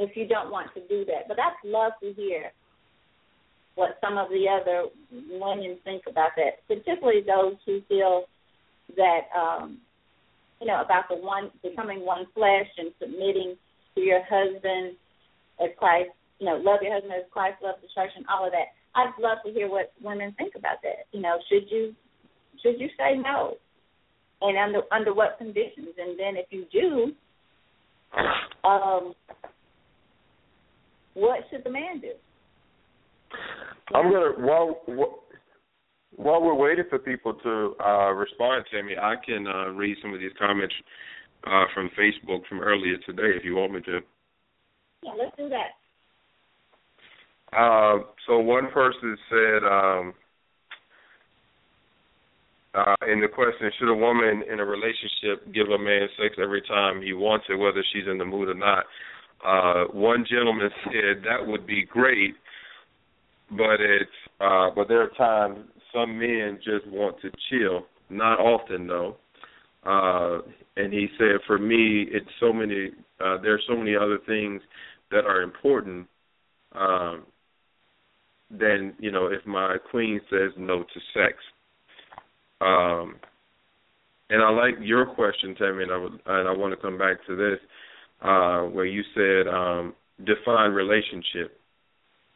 if you don't want to do that. But I'd love to hear what some of the other women think about that, particularly those who feel that, about becoming one flesh and submitting to your husband as Christ, love your husband as Christ loved the church and all of that. I'd love to hear what women think about that. Should you say no, and under what conditions? And then if you do, what should the man do? While we're waiting for people to respond to me, I can read some of these comments from Facebook from earlier today if you want me to. Yeah, let's do that. So one person said, in the question, should a woman in a relationship give a man sex every time he wants it, whether she's in the mood or not? One gentleman said that would be great, but there are times some men just want to chill. Not often, though. And he said, for me, there are so many other things that are important than, if my queen says no to sex. And I like your question, Tammy, and I want to come back to this, where you said define relationship.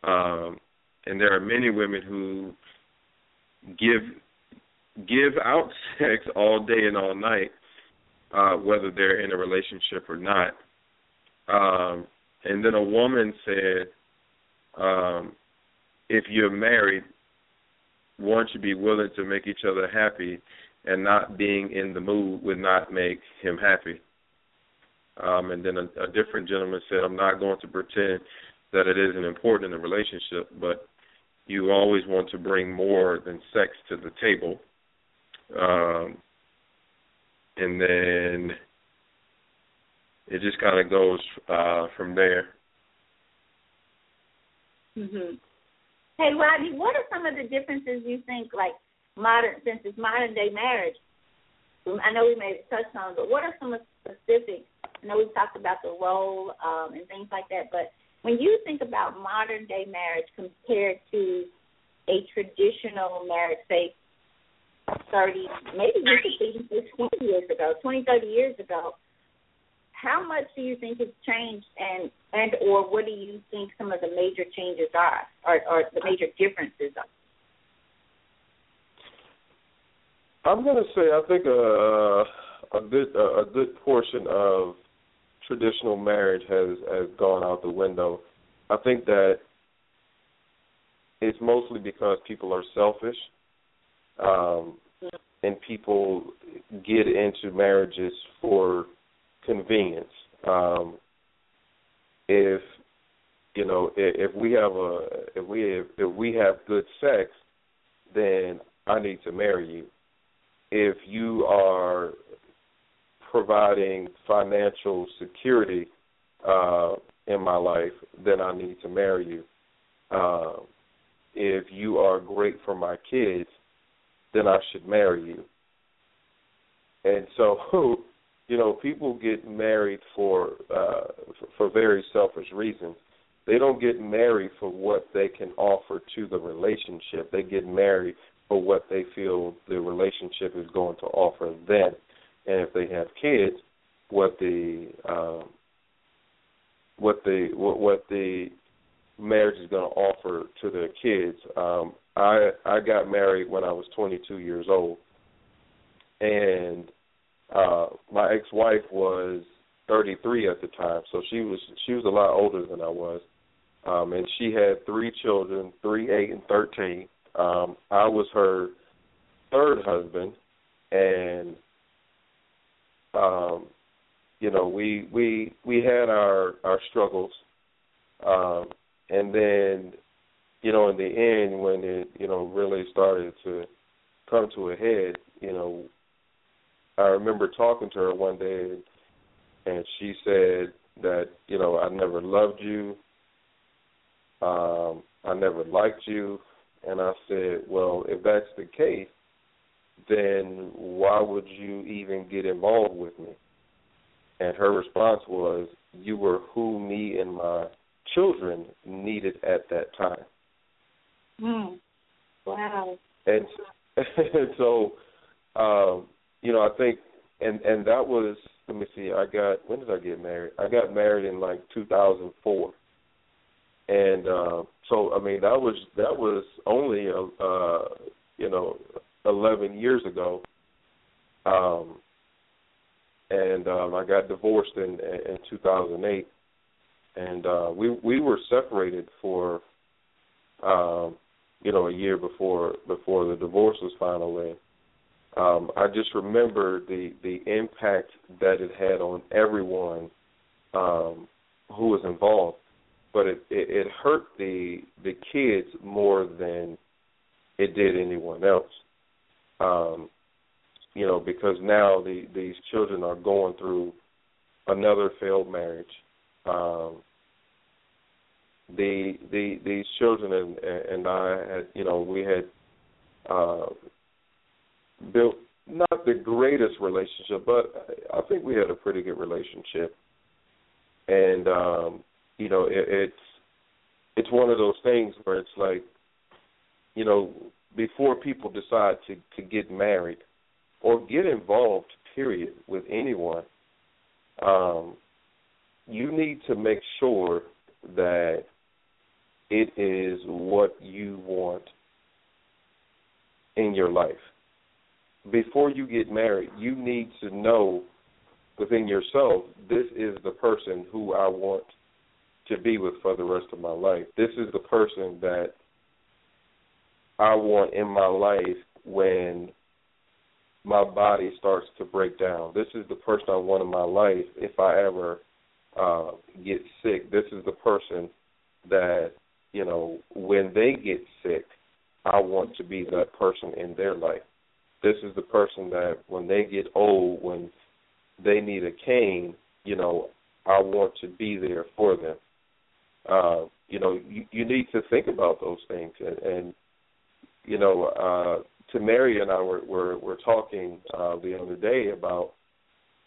And there are many women who give out sex all day and all night, whether they're in a relationship or not. And then a woman said, if you're married, one should be willing to make each other happy, and not being in the mood would not make him happy. And then a different gentleman said, I'm not going to pretend that it isn't important in the relationship, but you always want to bring more than sex to the table. And then it just kind of goes from there. Mm-hmm. Hey, Rodney, what are some of the differences you think, like, since it's modern-day marriage? I know we may have touched on it, but what are some of the specifics? I know we've talked about the role and things like that, but when you think about modern-day marriage compared to a traditional marriage, say, 30, maybe you could even say 20, 30 years ago, how much do you think has changed, and or what do you think some of the major changes are, or the major differences are? I'm going to say I think a good portion of traditional marriage has gone out the window. I think that it's mostly because people are selfish, and people get into marriages for convenience. If we have good sex, then I need to marry you. If you are providing financial security in my life, then I need to marry you. If you are great for my kids, then I should marry you. And so, you know, people get married for very selfish reasons. They don't get married for what they can offer to the relationship. They get married for what they feel the relationship is going to offer them. And if they have kids, what the marriage is going to offer to their kids. I got married when I was 22 years old, and my ex-wife was 33 at the time, so she was a lot older than I was, and she had 3 children, 3, 8, and 13. I was her 3rd husband, and we had our struggles, and then in the end, when it really started to come to a head, I remember talking to her one day, and she said that, I never loved you, I never liked you. And I said, well, if that's the case, then why would you even get involved with me? And her response was, you were who me and my children needed at that time. Mm. Wow. And so, I think, and that was, let me see, when did I get married? I got married in, 2004. And so, that was only, 11 years ago. I got divorced in 2008. And we were separated for, a year before the divorce was final. I just remember the impact that it had on everyone who was involved, but it hurt the kids more than it did anyone else, because now these children are going through another failed marriage. These children and I had, we had built not the greatest relationship, but I think we had a pretty good relationship. And it's one of those things where it's like, before people decide to get married or get involved, period, with anyone, you need to make sure that it is what you want in your life. Before you get married, you need to know within yourself, this is the person who I want to be with for the rest of my life. This is the person that I want in my life when my body starts to break down. This is the person I want in my life. If I ever get sick, this is the person that, you know, when they get sick, I want to be that person in their life. This is the person that when they get old, when they need a cane, you know, I want to be there for them. You know, you need to think about those things. And you know, Tamari and I were talking the other day about,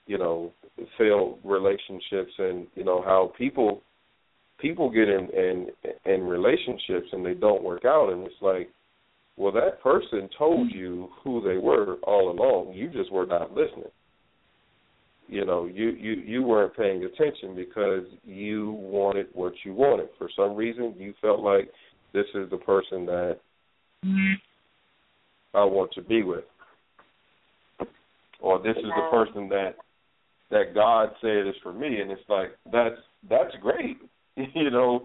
you know, failed relationships and, you know, how people get in relationships and they don't work out. And it's like, well, that person told you who they were all along. You just were not listening. You know, you weren't paying attention because you wanted what you wanted. For some reason, you felt like this is the person that I want to be with, or this is the person that God said is for me. And it's like, that's great, you know.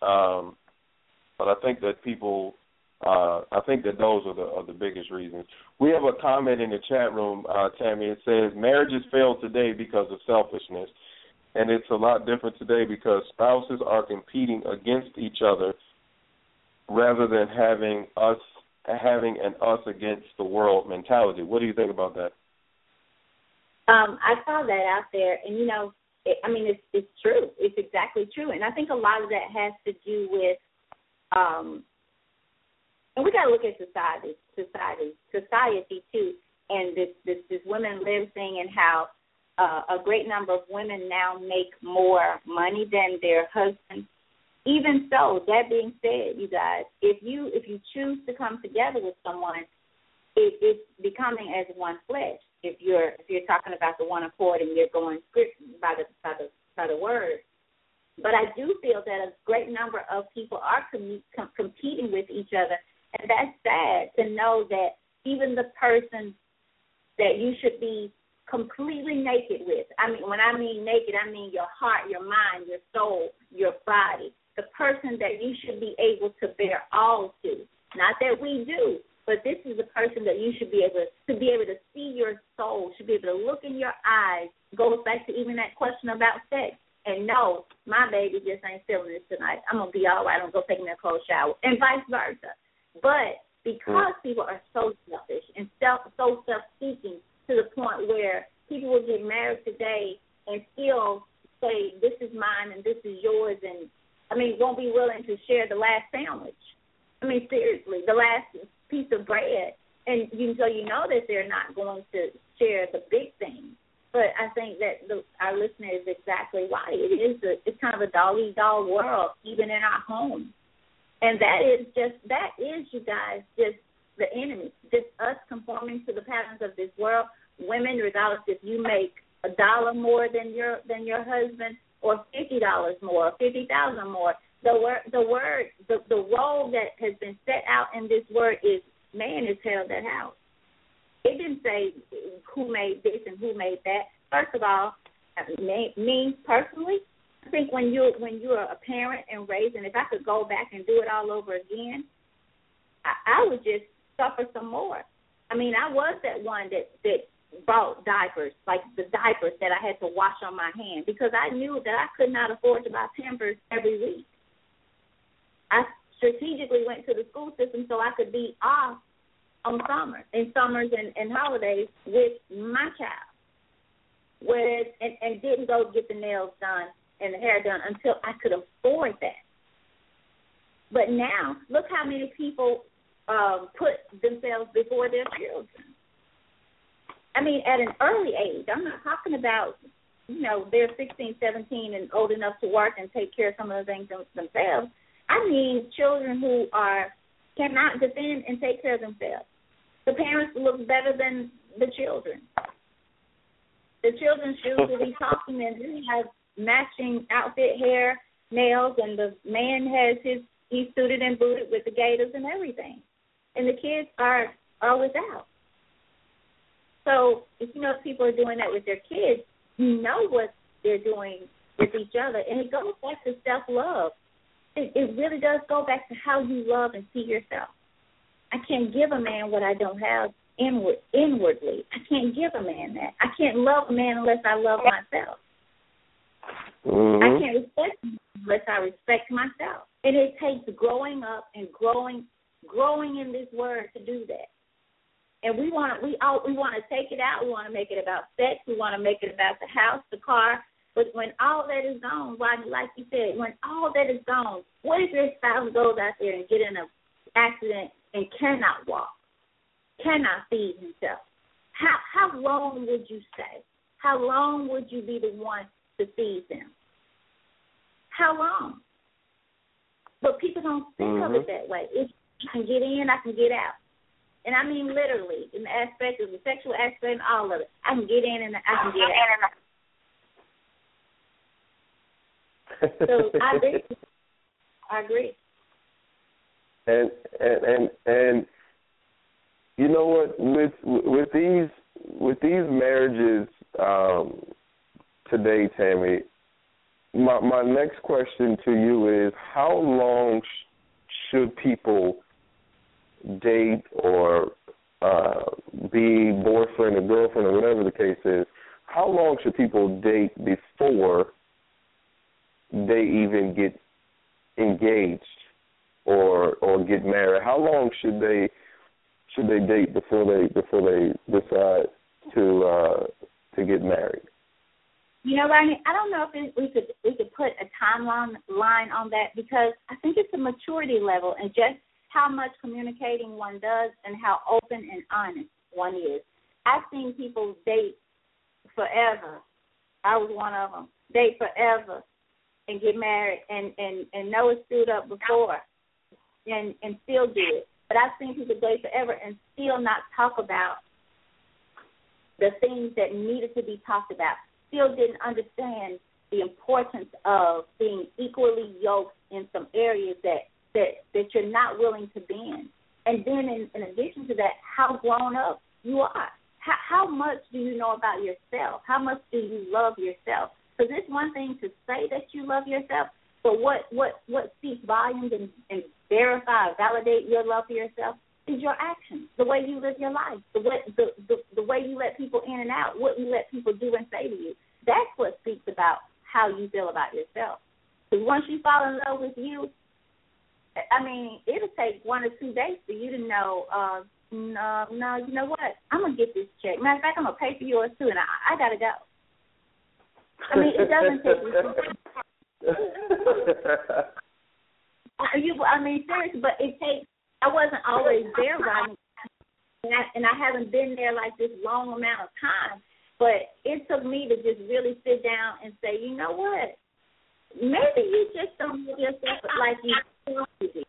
But I think that people, I think that those are the biggest reasons. We have a comment in the chat room, Tammy. It says, marriages fail today because of selfishness. And it's a lot different today because spouses are competing against each other rather than having an us against the world mentality. What do you think about that? I saw that out there, and, you know, it's true. It's exactly true. And I think a lot of that has to do with, and we got to look at society too, and this women live thing, and how a great number of women now make more money than their husbands. Even so, that being said, you guys, if you choose to come together with someone, it's becoming as one flesh. If you're talking about the one accord and you're going by the word. But I do feel that a great number of people are competing with each other, and that's sad to know that even the person that you should be completely naked with, I mean, when I mean naked, I mean your heart, your mind, your soul, your body, the person that you should be able to bear all to. Not that we do, but this is the person that you should be able to see your soul, should be able to look in your eyes. Goes back to even that question about sex. And no, my baby just ain't feeling this tonight. I'm going to be all right. I'm going to go take me a cold shower, and vice versa. But because people are so selfish and so self-seeking to the point where people will get married today and still say, this is mine and this is yours, and, I mean, won't be willing to share the last sandwich. I mean, seriously, the last piece of bread. And so you know that they're not going to share the big things. But I think that our listener is exactly right. It's kind of a dog-eat-dog world, even in our home. And that is, you guys, just the enemy, just us conforming to the patterns of this world. Women, regardless if you make $1 more than your husband, or $50 more, or $50,000 more, the role that has been set out in this word is man is held that house. It didn't say who made this and who made that. First of all, me personally, I think when you're a parent and raising, if I could go back and do it all over again, I would just suffer some more. I mean, I was that one that bought diapers, like the diapers that I had to wash on my hand, because I knew that I could not afford to buy Pampers every week. I strategically went to the school system so I could be off on summer, in summers and holidays with my child, whereas, and didn't go get the nails done and the hair done until I could afford that. But now, look how many people put themselves before their children. I mean, at an early age. I'm not talking about, you know, they're 16, 17, and old enough to work and take care of some of the things themselves. I mean, children who cannot defend and take care of themselves. The parents look better than the children. The children's shoes will be talking, and they have matching outfit, hair, nails, and the man has he's suited and booted with the gaiters and everything. And the kids are without. So if you know people are doing that with their kids, you know what they're doing with each other. And it goes back to self-love. It really does go back to how you love and see yourself. I I can't give a man what I don't have inwardly. I can't give a man that. I can't love a man unless I love myself. Mm-hmm. I can't respect him unless I respect myself. And it takes growing up and growing in this word to do that. And we want to take it out. We want to make it about sex. We want to make it about the house, the car. But when all that is gone, like you said, when all that is gone, what if your spouse goes out there and get in an accident and cannot walk, cannot feed himself? How long would you stay? How long would you be the one to feed them? How long? But people don't think of it that way. If I can get in, I can get out. And I mean literally, in the aspect of the sexual aspect and all of it. I can get in and I can get out. So I agree. And you know what? With these marriages today, Tammy, my next question to you is: how long should people date or be boyfriend or girlfriend or whatever the case is? How long should people date before they even get engaged or get married? How long should they date before they decide to get married? You know, Rodney, I don't know if we could put a timeline on that, because I think it's a maturity level and just how much communicating one does and how open and honest one is. I've seen people date forever. I was one of them. Date forever and get married and know it's screwed up before and still do it. But I've seen people date forever and still not talk about the things that needed to be talked about, still didn't understand the importance of being equally yoked in some areas that you're not willing to bend. And then in addition to that, how grown up you are. How much do you know about yourself? How much do you love yourself? Because it's one thing to say that you love yourself, but what speaks volumes and verify, validate your love for yourself is your actions, the way you live your life, the way you let people in and out, what you let people do and say to you. That's what speaks about how you feel about yourself. Because once you fall in love with you, I mean, it'll take 1 or 2 days for you to know, no, you know what, I'm going to get this check. Matter of fact, I'm going to pay for yours too, and I got to go. I mean, it doesn't take you. I mean, seriously, but it takes. I wasn't always there, Rodney, and I haven't been there like this long amount of time. But it took me to just really sit down and say, you know what? Maybe you just don't love yourself like you want to be.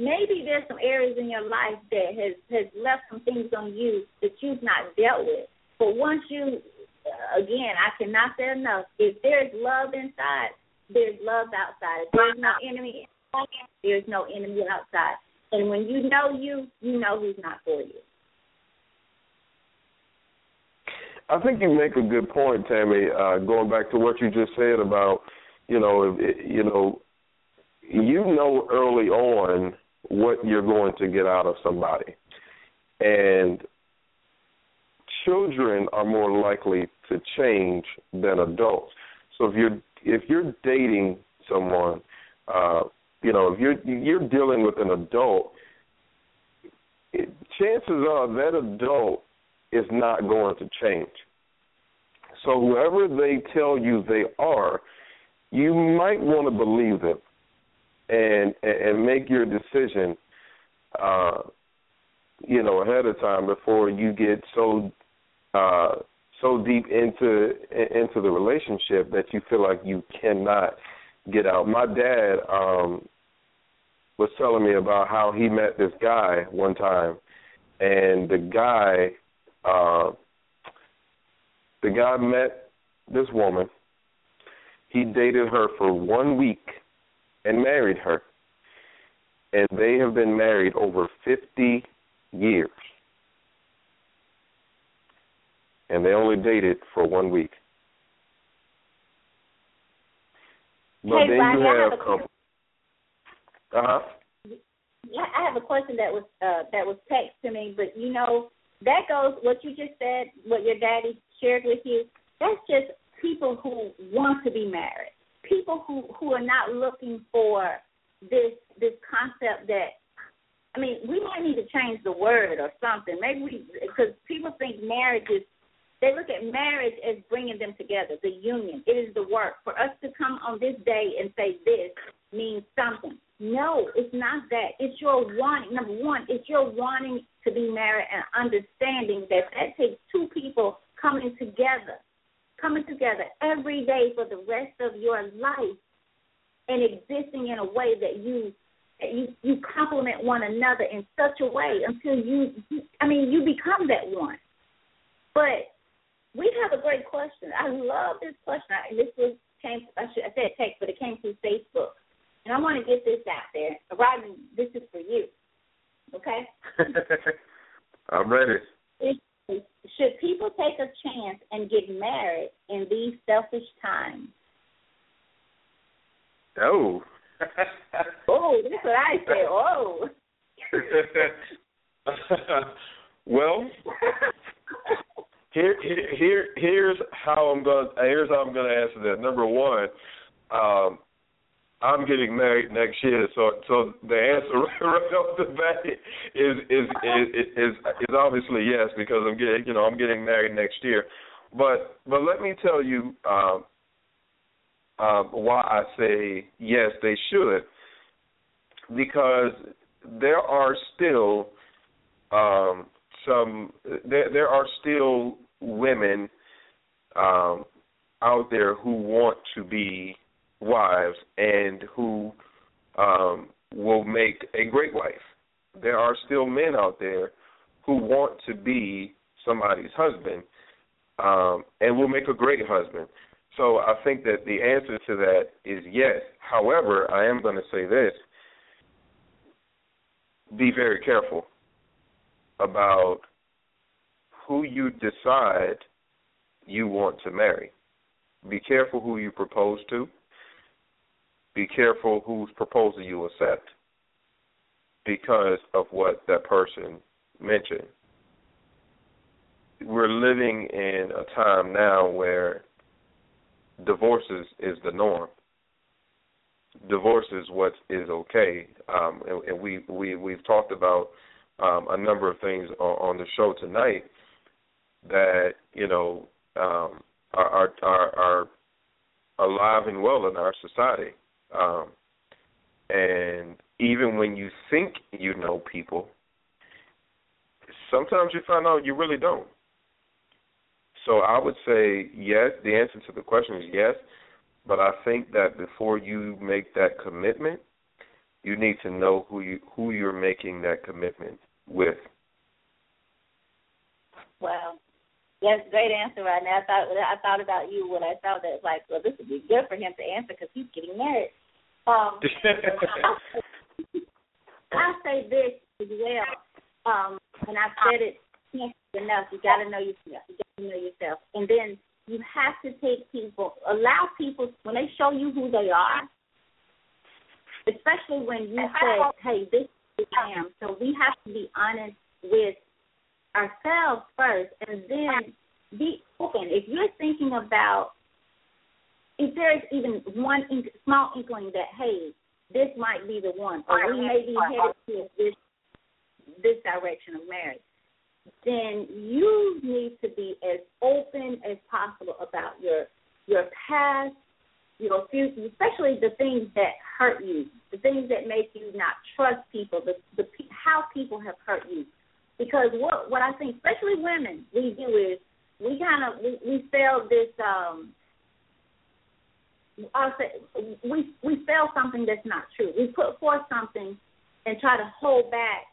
Maybe there's some areas in your life that has left some things on you that you've not dealt with. But once you again, I cannot say enough. If there's love inside, there's love outside. If there's no enemy inside, there's no enemy outside. And when you know you, you know who's not for you. I think you make a good point, Tammy, going back to what you just said about, you know early on what you're going to get out of somebody. And children are more likely to change than adults. So if you're dating someone, if you're dealing with an adult, chances are that adult is not going to change. So whoever they tell you they are, you might want to believe them and make your decision, ahead of time before you get so deep into the relationship that you feel like you cannot get out. My dad was telling me about how he met this guy one time, and the guy met this woman. He dated her for 1 week and married her, and they have been married over 50 years. And they only dated for 1 week. But hey, then Brian, you have. I have a question that was text to me, but you know that goes what you just said, what your daddy shared with you. That's just people who want to be married, people who are not looking for this concept that. I mean, we might need to change the word or something. Because people think marriage is, they look at marriage as bringing them together, the union. It is the work. For us to come on this day and say this means something. No, it's not that. It's your wanting. Number one, it's your wanting to be married and understanding that takes two people coming together every day for the rest of your life and existing in a way that you complement one another in such a way until you become that one. But we have a great question. I love this question. I said text, but it came through Facebook. And I want to get this out there. Rodney, this is for you. Okay? I'm ready. Should people take a chance and get married in these selfish times? Oh. Oh, that's what I say. Oh. Well, here's how I'm gonna answer that. Number one, I'm getting married next year, so the answer right off the bat is obviously yes, because I'm getting married next year. But let me tell you. Why I say yes, they should, because there are still still women out there who want to be wives and who will make a great wife. There are still men out there who want to be somebody's husband and will make a great husband. So I think that the answer to that is yes. However, I am going to say this. Be very careful about who you decide you want to marry. Be careful who you propose to. Be careful whose proposal you accept because of what that person mentioned. We're living in a time now where divorces is the norm. Divorce is what is okay, and we've talked about a number of things on the show tonight that are alive and well in our society. And even when you think you know people, sometimes you find out you really don't. So I would say yes, the answer to the question is yes, but I think that before you make that commitment, you need to know who you're making that commitment with. Wow. That's a great answer right now. I thought about you when I saw that, like, well, this would be good for him to answer because he's getting married. I'll say this as well, and I've said it enough. You got to know yourself. And then you have to allow people, when they show you who they are, especially when you say, hey, this is I am. So we have to be honest with ourselves first and then be open. If you're thinking about, if there's even one small inkling that, hey, this might be the one, or we may be headed to this direction of marriage, then you need to be as open as possible about your past, your future, especially the things that hurt you, the things that make you not trust people, the how people have hurt you. Because what I think, especially women, we do is we sell this. I'll say we sell something that's not true. We put forth something and try to hold back.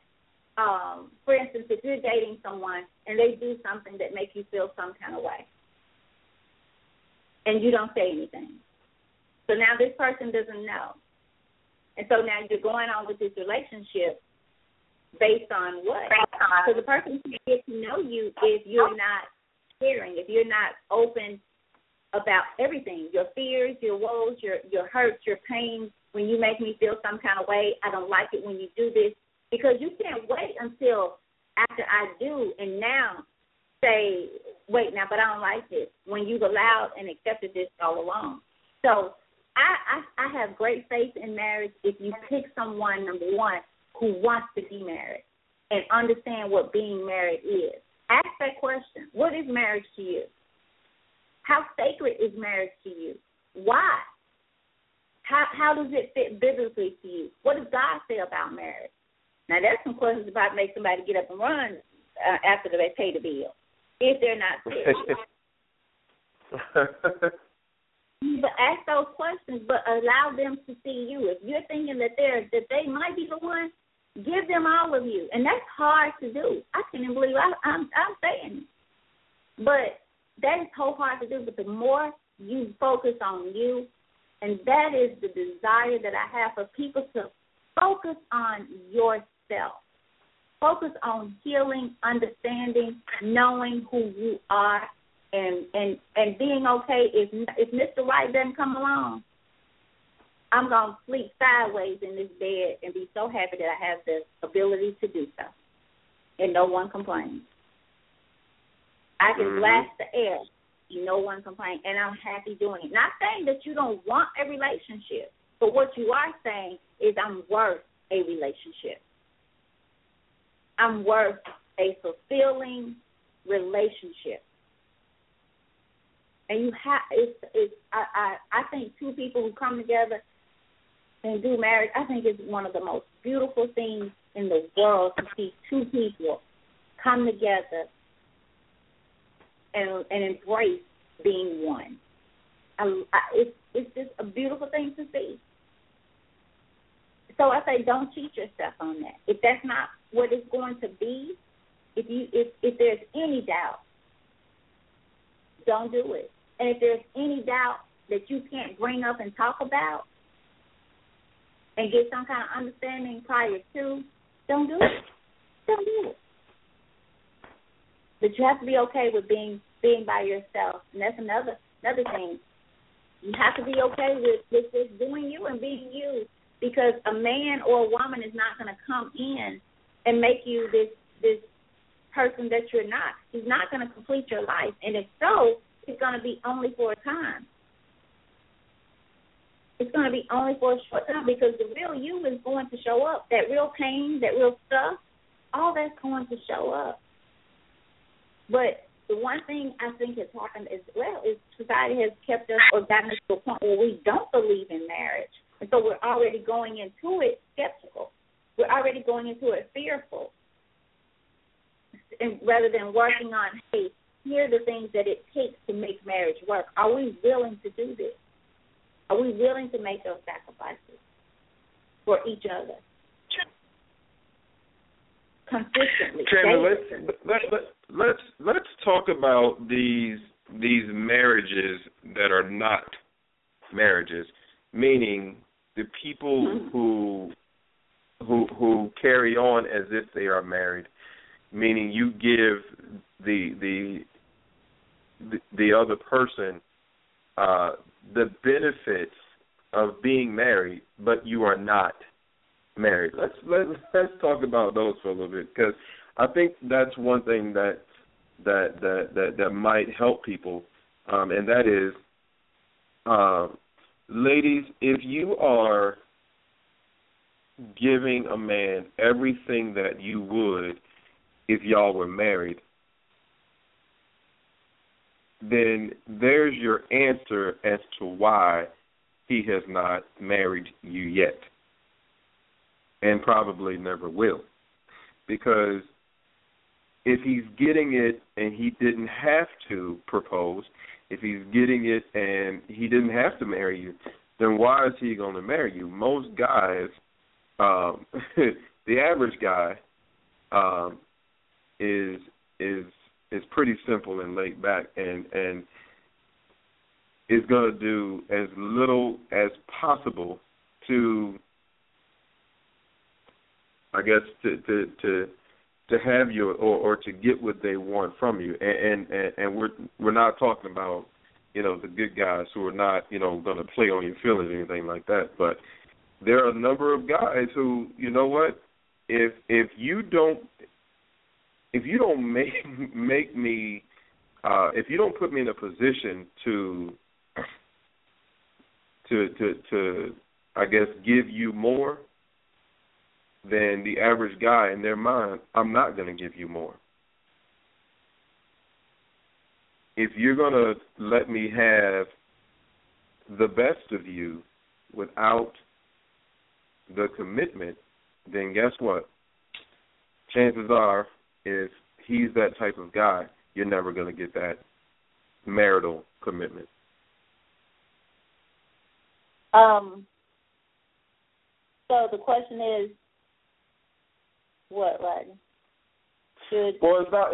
For instance, if you're dating someone and they do something that makes you feel some kind of way and you don't say anything, so now this person doesn't know. And so now you're going on with this relationship based on what? So the person can get to know you if you're not sharing, if you're not open about everything, your fears, your woes, your hurts, your pains, when you make me feel some kind of way, I don't like it when you do this, because you can't wait until after I do and now say, wait now, but I don't like this, when you've allowed and accepted this all along. So I have great faith in marriage if you pick someone, number one, who wants to be married and understand what being married is. Ask that question. What is marriage to you? How sacred is marriage to you? Why? How does it fit biblically to you? What does God say about marriage? Now, there's some questions about make somebody get up and run after they pay the bill, if they're not sick. But ask those questions, but allow them to see you. If you're thinking that they might be the one, give them all of you. And that's hard to do. I can't believe I'm saying it. But that is so hard to do. But the more you focus on you, and that is the desire that I have for people to focus on yourself. Focus on healing, understanding, knowing who you are. And being okay, if Mr. White doesn't come along, I'm going to sleep sideways in this bed and be so happy that I have the ability to do so. And no one complains. I can blast the air and no one complains, and I'm happy doing it. Not saying that you don't want a relationship, but what you are saying is I'm worth a relationship. I'm worth a fulfilling relationship. And you have I think two people who come together and do marriage, I think it's one of the most beautiful things in the world to see two people come together and embrace being one. It's just a beautiful thing to see. So I say, don't cheat yourself on that. If that's not what it's going to be, if there's any doubt, don't do it. And if there's any doubt that you can't bring up and talk about and get some kind of understanding prior to, don't do it. Don't do it. But you have to be okay with being by yourself. And that's another thing. You have to be okay with just doing you and being you, because a man or a woman is not going to come in and make you this person that you're not. He's not going to complete your life. And if so, it's going to be only for a time. It's going to be only for a short time, because the real you is going to show up. That real pain, that real stuff, all that's going to show up. But the one thing I think has happened as well is society has kept us or gotten us to a point where we don't believe in marriage. And so we're already going into it skeptical. We're already going into it fearful. And rather than working on, hey, here are the things that it takes to make marriage work. Are we willing to do this? Are we willing to make those sacrifices for each other consistently? Chandler, let's talk about these marriages that are not marriages, meaning the people who carry on as if they are married. Meaning, you give the other person the benefits of being married, but you are not married. Let's talk about those for a little bit, because I think that's one thing that might help people, and that is, ladies, if you are giving a man everything that you would if y'all were married, then there's your answer as to why he has not married you yet, and probably never will. Because if he's getting it and he didn't have to propose, if he's getting it and he didn't have to marry you, then why is he going to marry you? Most guys, the average guy, is pretty simple and laid back, and is going to do as little as possible to, I guess, to have you or to get what they want from you. And we're not talking about, you know, the good guys who are not, you know, going to play on your feelings or anything like that. But there are a number of guys who, you know what, if you don't put me in a position to I guess give you more than the average guy in their mind, I'm not going to give you more. If you're going to let me have the best of you without the commitment, then guess what? Chances are, if he's that type of guy, you're never going to get that marital commitment. So the question is, what, Rodney? Well, it's not.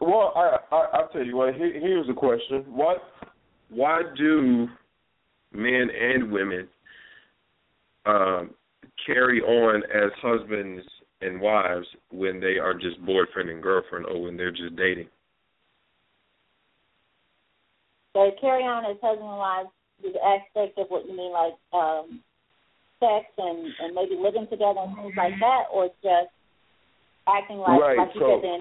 Well, I'll tell you what. Here's the question: Why do men and women carry on as husbands and wives when they are just boyfriend and girlfriend, or when they're just dating? They carry on as husband and wives. The aspect of what you mean, like sex and maybe living together and things like that, or just acting like, right, like you so, said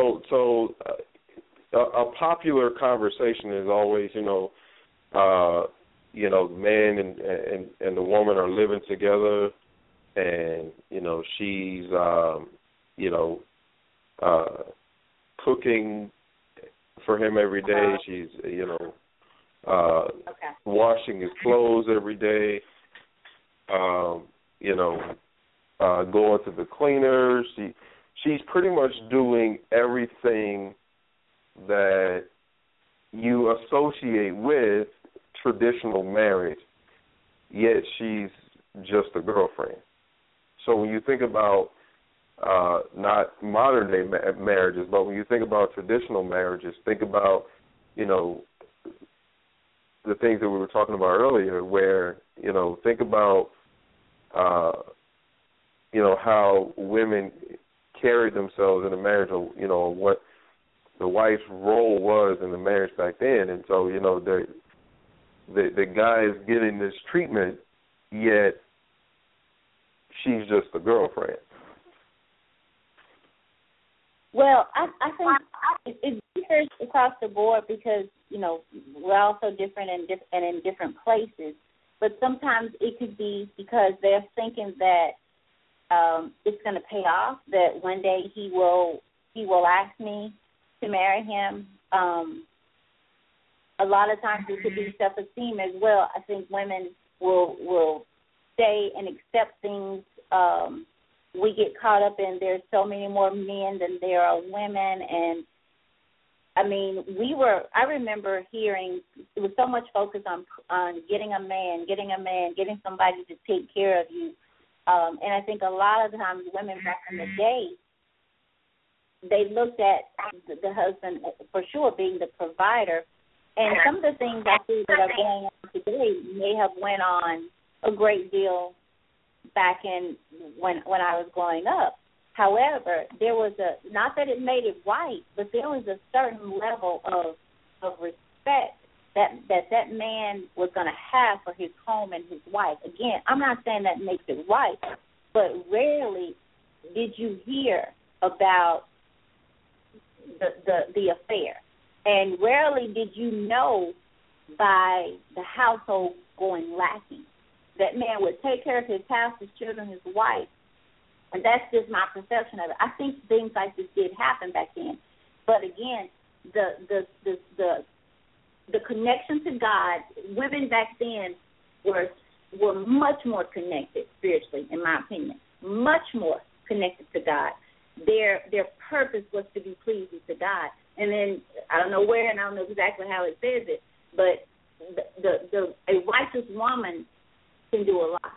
then. So a popular conversation is always, the man and the woman are living together, and she's cooking for him every day. Uh-huh. She's washing his clothes every day. Going to the cleaners. She's pretty much doing everything that you associate with traditional marriage, yet she's just a girlfriend. So when you think about not modern-day marriages, but when you think about traditional marriages, think about, the things that we were talking about earlier where, think about how women carried themselves in a marriage, or, what the wife's role was in the marriage back then. And so, the guy is getting this treatment, yet she's just the girlfriend. Well, I think it differs across the board because, we're all so different and in different places. But sometimes it could be because they're thinking that it's going to pay off, that one day he will ask me to marry him. A lot of times it could be self-esteem as well. I think women will stay and accept things. We get caught up in there's so many more men than there are women, and I remember hearing it was so much focus on getting a man, getting somebody to take care of you. And I think a lot of times women back in the day, they looked at the husband for sure being the provider. And some of the things I see that are going on today may have went on a great deal back in when I was growing up. However, there was not that it made it right, but there was a certain level of respect that man was going to have for his home and his wife. Again, I'm not saying that makes it right, but rarely did you hear about the affair, and rarely did you know by the household going lacking. That man would take care of his house, his children, his wife. And that's just my perception of it. I think things like this did happen back then, but again, the connection to God, women back then were much more connected spiritually, in my opinion, much more connected to God. Their purpose was to be pleasing to God. And then I don't know where, and I don't know exactly how it says it, but a righteous woman can do a lot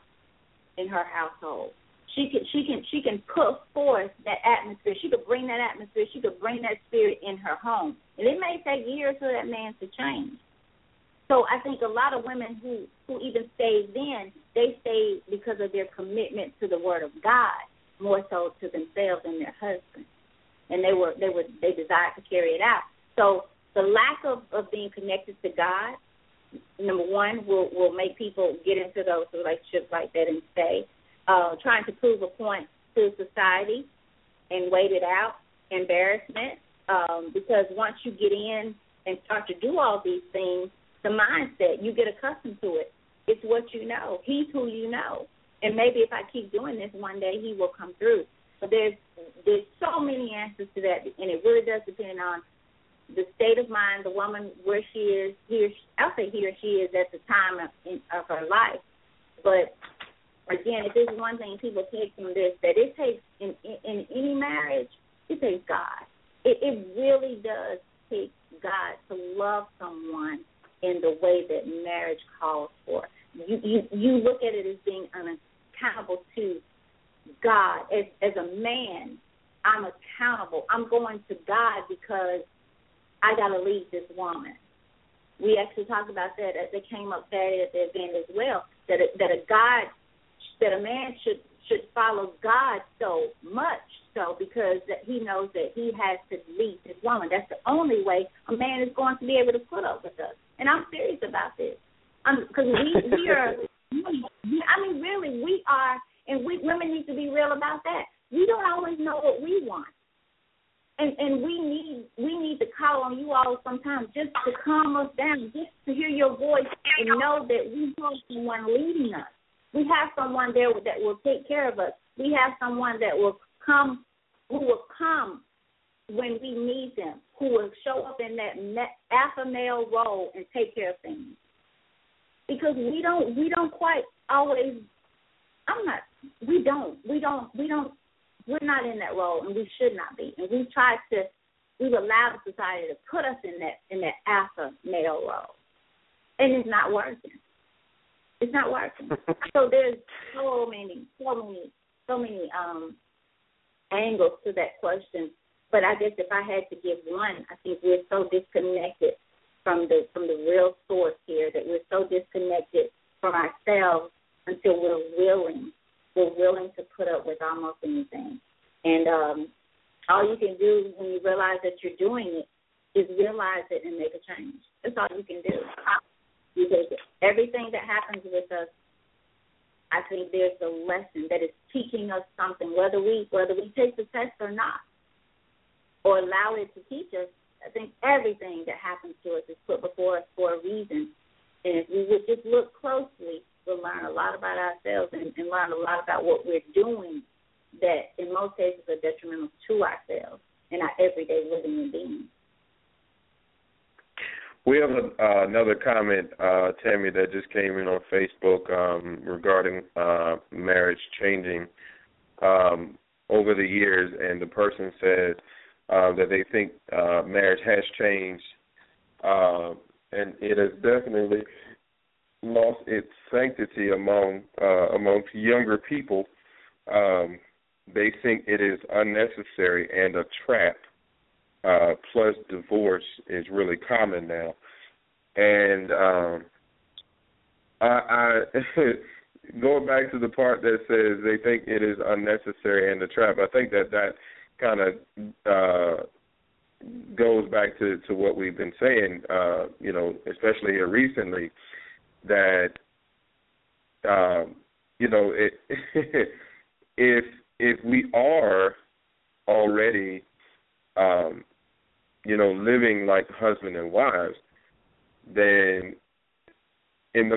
in her household. She can put forth that atmosphere. She could bring that atmosphere. She could bring that spirit in her home. And it may take years for that man to change. So I think a lot of women who even stayed then, they stayed because of their commitment to the Word of God, more so to themselves and their husband. And they desired to carry it out. So the lack of being connected to God number one, will make people get into those relationships like that and stay. Trying to prove a point to society and wait it out, embarrassment, because once you get in and start to do all these things, the mindset, you get accustomed to it. It's what you know. He's who you know. And maybe if I keep doing this, one day he will come through. So there's so many answers to that, and it really does depend on the state of mind, the woman, where she is, I'll say he or she is at the time of her life. But, again, if there's one thing people take from this, that it takes in any marriage, it takes God. It really does take God to love someone in the way that marriage calls for. You look at it as being unaccountable to God. As a man, I'm accountable. I'm going to God because I got to leave this woman. We actually talked about that as it came up Saturday at the event as well, that a man should follow God so much so because that he knows that he has to leave this woman. That's the only way a man is going to be able to put up with us. And I'm serious about this because we are. Really, we are, and women need to be real about that. We don't always know what we want. And we need to call on you all sometimes just to calm us down, just to hear your voice and know that we have someone leading us. We have someone there that will take care of us. We have someone that will come when we need them, who will show up in that alpha male role and take care of things. Because we don't quite always. We're not in that role, and we should not be. And we've allowed society to put us in that alpha male role, and it's not working. It's not working. So there's so many angles to that question. But I guess if I had to give one, I think we're so disconnected from the real source here that we're so disconnected from ourselves until we're willing to put up with almost anything. And all you can do when you realize that you're doing it is realize it and make a change. That's all you can do. Because everything that happens with us, I think there's a lesson that is teaching us something, whether we take the test or not, or allow it to teach us. I think everything that happens to us is put before us for a reason. And if we would just look closely, we'll learn a lot about ourselves and learn a lot about what we're doing that in most cases are detrimental to ourselves and our everyday living and being. We have another comment, Tammy, that just came in on Facebook regarding marriage changing over the years, and the person says that they think marriage has changed, and it has definitely lost its sanctity among younger people. They think it is unnecessary and a trap. Plus, divorce is really common now, and I going back to the part that says they think it is unnecessary and a trap. I think that kind of goes back to what we've been saying, especially here recently, that if we are already living like husband and wives, then in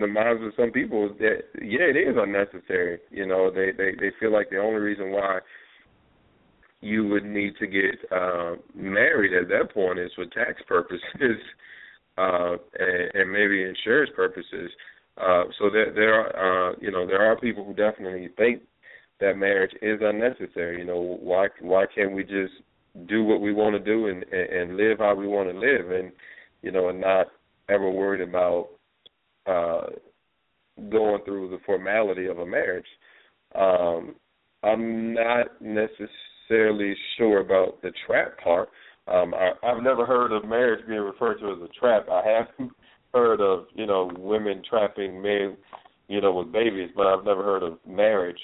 the minds of some people, that it is unnecessary. They feel like the only reason why you would need to get married at that point is for tax purposes and maybe insurance purposes. So there are people who definitely think that marriage is unnecessary. Why can't we just do what we want to do and live how we want to live, and not ever worried about going through the formality of a marriage. I'm not necessarily sure about the trap part. I've never heard of marriage being referred to as a trap. I have heard of women trapping men with babies, but I've never heard of marriage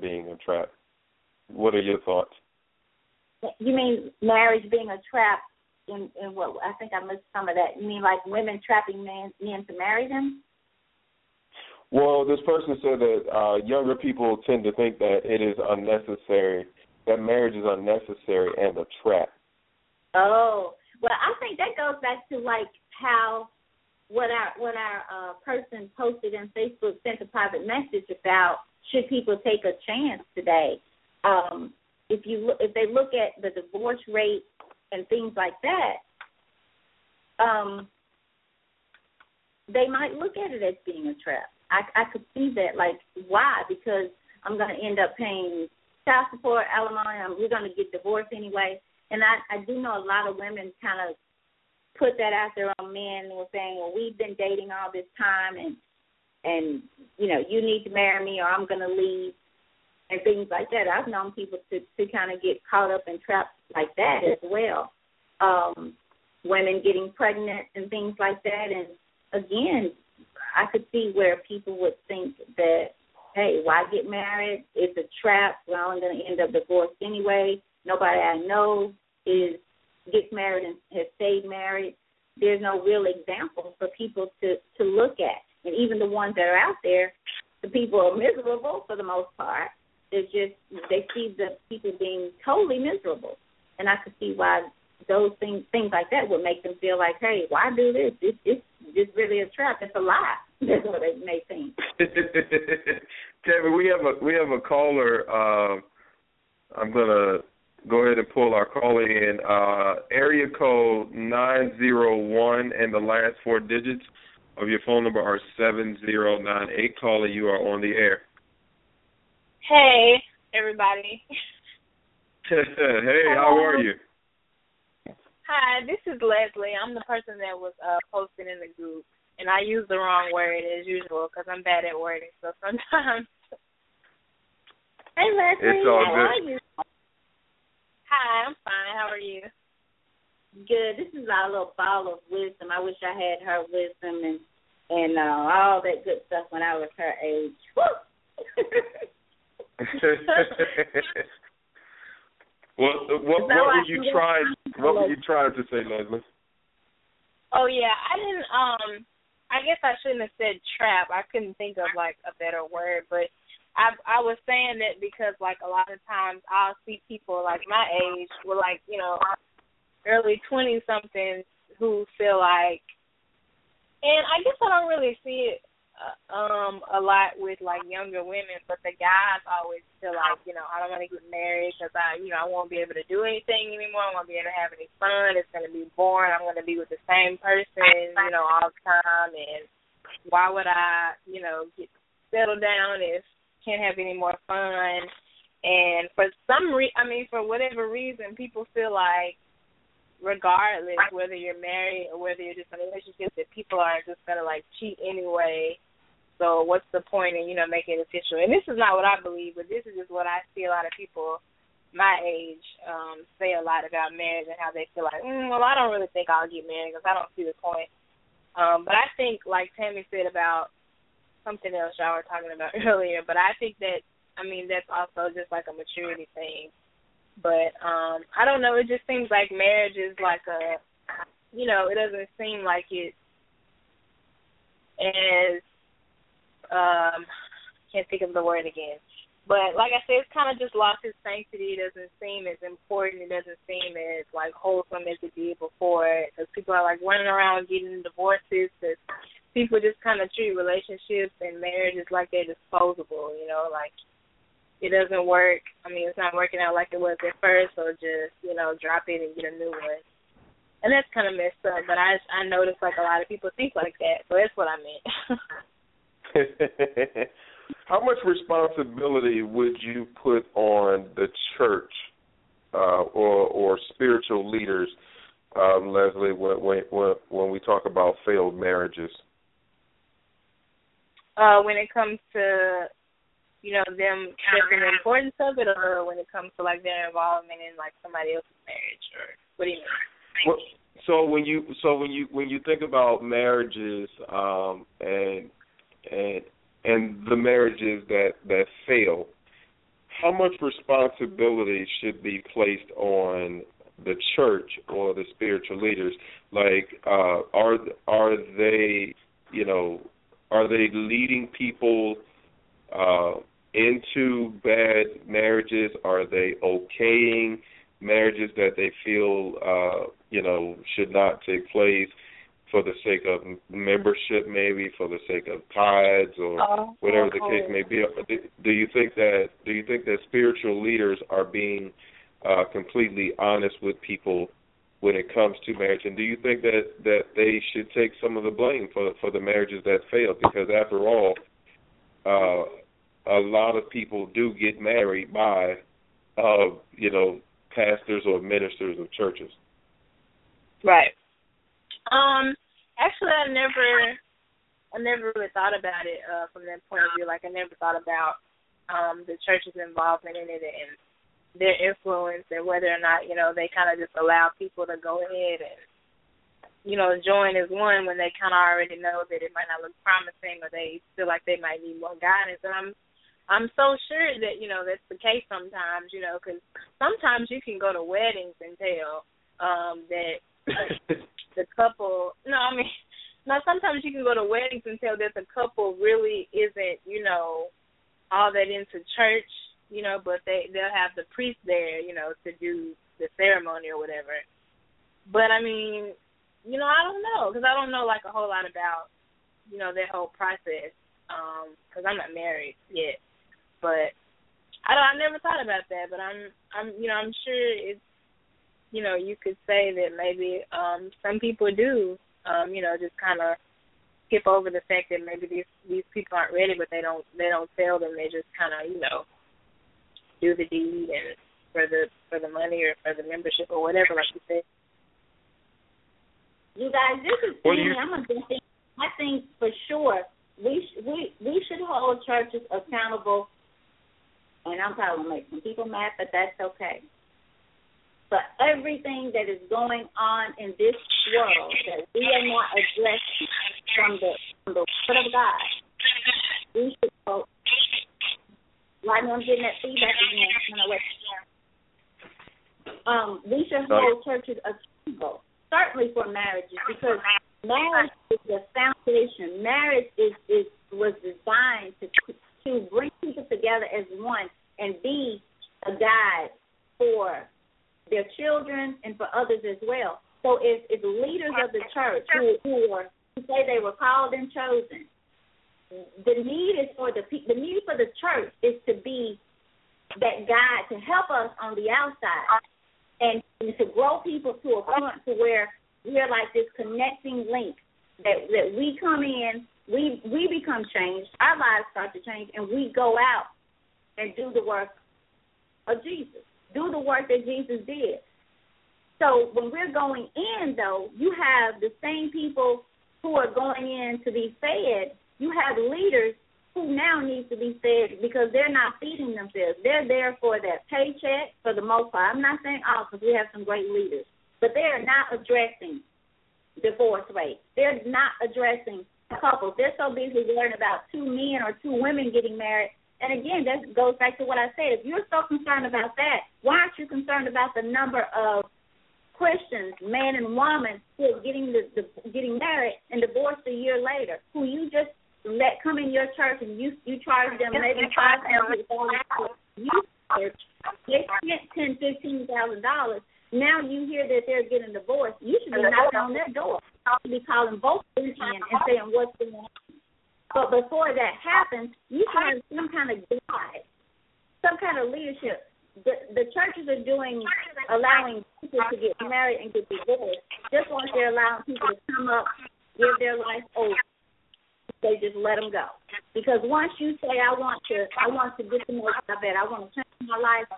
being a trap. What are your thoughts? You mean marriage being a trap in what I think I missed some of that. You mean like women trapping men to marry them? Well, this person said that younger people tend to think that it is unnecessary, that marriage is unnecessary and a trap. Oh, well, I think that goes back to like how what our person posted on Facebook, sent a private message about should people take a chance today. If they look at the divorce rate and things like that, they might look at it as being a trap. I could see that, like, why? Because I'm going to end up paying child support, alimony, we're going to get divorced anyway. And I do know a lot of women kind of put that out there on men who are saying, well, we've been dating all this time and you know, you need to marry me or I'm going to leave and things like that. I've known people to kind of get caught up in traps like that as well. Women getting pregnant and things like that. And, again, I could see where people would think that, hey, why get married? It's a trap. We're only going to end up divorced anyway. Nobody I know gets married and has stayed married. There's no real example for people to look at. And even the ones that are out there, the people are miserable for the most part. It's just they see the people being totally miserable. And I could see why those things like that would make them feel like, hey, why do this? It's really a trap. It's a lie. That's what they may think. Tammy, we have a caller. I'm going to go ahead and pull our caller in. Area code 901 and the last four digits of your phone number are 7098. Caller, you are on the air. Hey, everybody. Hey, how are you? Hi, this is Leslie. I'm the person that was posted in the group, and I use the wrong word as usual because I'm bad at wording, so sometimes. Hey, Leslie, how are you? Hi, I'm fine. How are you? Good. This is our little ball of wisdom. I wish I had her wisdom and all that good stuff when I was her age. Woo! What were you trying to say, Leslie? Oh yeah, I didn't. I guess I shouldn't have said trap. I couldn't think of like a better word, but I was saying that because like a lot of times I'll see people like my age, were like you know, early 20 somethings who feel like, and I guess I don't really see it a lot with like younger women, but the guys always feel like, you know, I don't want to get married because I won't be able to do anything anymore. I won't be able to have any fun. It's going to be boring. I'm going to be with the same person, you know, all the time. And why would I, you know, get settled down if can't have any more fun? And for whatever reason, people feel like, regardless whether you're married or whether you're just in a relationship, that people are just going to, like, cheat anyway. So what's the point in, you know, making it official? And this is not what I believe, but this is just what I see a lot of people my age say a lot about marriage and how they feel like, well, I don't really think I'll get married because I don't see the point. But I think, like Tammy said about something else y'all were talking about earlier, but I think that, I mean, that's also just like a maturity thing. But I don't know. It just seems like marriage is like a, you know, it doesn't seem like it's as, can't think of the word again. But like I said, it's kind of just lost its sanctity. It doesn't seem as important. It doesn't seem as, like, wholesome as it did before. Because people are, like, running around getting divorces. Because people just kind of treat relationships and marriages like they're disposable, you know, like. It doesn't work. I mean, it's not working out like it was at first, so just, you know, drop it and get a new one. And that's kind of messed up, but I noticed, like, a lot of people think like that, so that's what I meant. How much responsibility would you put on the church or spiritual leaders, Leslie, when we talk about failed marriages? When it comes to... you know, them the importance of it, or when it comes to, like, their involvement in, like, somebody else's marriage, or what do you mean? Well, so when you think about marriages and the marriages that fail, how much responsibility should be placed on the church or the spiritual leaders? Like, are they, you know, are they leading people into bad marriages? Are they okaying marriages that they feel, you know, should not take place for the sake of membership, maybe for the sake of tithes or whatever the case may be? Do you think that spiritual leaders are being completely honest with people when it comes to marriage? And do you think that they should take some of the blame for the marriages that failed? Because after all, a lot of people do get married by, you know, pastors or ministers of churches. Right. Actually, I never really thought about it from that point of view. Like, I never thought about the church's involvement in it and their influence and whether or not, you know, they kind of just allow people to go ahead and, you know, join as one when they kind of already know that it might not look promising or they feel like they might need more guidance. And I'm so sure that, you know, that's the case sometimes, you know, because sometimes you can go to weddings and tell that the couple, sometimes you can go to weddings and tell that the couple really isn't, you know, all that into church, you know, but they'll have the priest there, you know, to do the ceremony or whatever. But, I mean, you know, I don't know, because I don't know, like, a whole lot about, you know, their whole process, because I'm not married yet. But I never thought about that, but I'm, you know, I'm sure it's, you know, you could say that maybe some people do, you know, just kind of skip over the fact that maybe these people aren't ready, but they don't tell them. They just kind of, you know, do the deed and for the money or for the membership or whatever, like you said. You guys, this is Danny. I'm gonna say, I think for sure we should hold churches accountable. And I'm probably going to make some people mad, but that's okay. But everything that is going on in this world that we are not addressing from the Word of God, we should go. Right now I'm getting that feedback again. We should hold churches accountable, certainly for marriages, because marriage is the foundation. Marriage was designed to bring people together as one and be a guide for their children and for others as well. So if leaders of the church who say they were called and chosen, the need for the church is to be that guide to help us on the outside and to grow people to a point to where we are like this connecting link that we come in. We become changed, our lives start to change, and we go out and do the work of Jesus, do the work that Jesus did. So when we're going in, though, you have the same people who are going in to be fed. You have leaders who now need to be fed because they're not feeding themselves. They're there for that paycheck for the most part. I'm not saying all because we have some great leaders, but they are not addressing divorce rates. They're not addressing couples. They're so busy learning about two men or two women getting married. And again, that goes back to what I said. If you're so concerned about that, why aren't you concerned about the number of Christians, man and woman, who are getting married and divorced a year later, who you just let come in your church and you charge them maybe $5,000 youth church. They spent $10,000-$15,000. Now you hear that they're getting divorced. You should be knocking on their door. I should be calling both of them in and saying what's going on. But before that happens, you should have some kind of guide, some kind of leadership. The churches are allowing people to get married and get divorced. Just once they're allowing people to come up, give their life over, they just let them go. Because once you say, I want to get the most out of it, I want to change my life,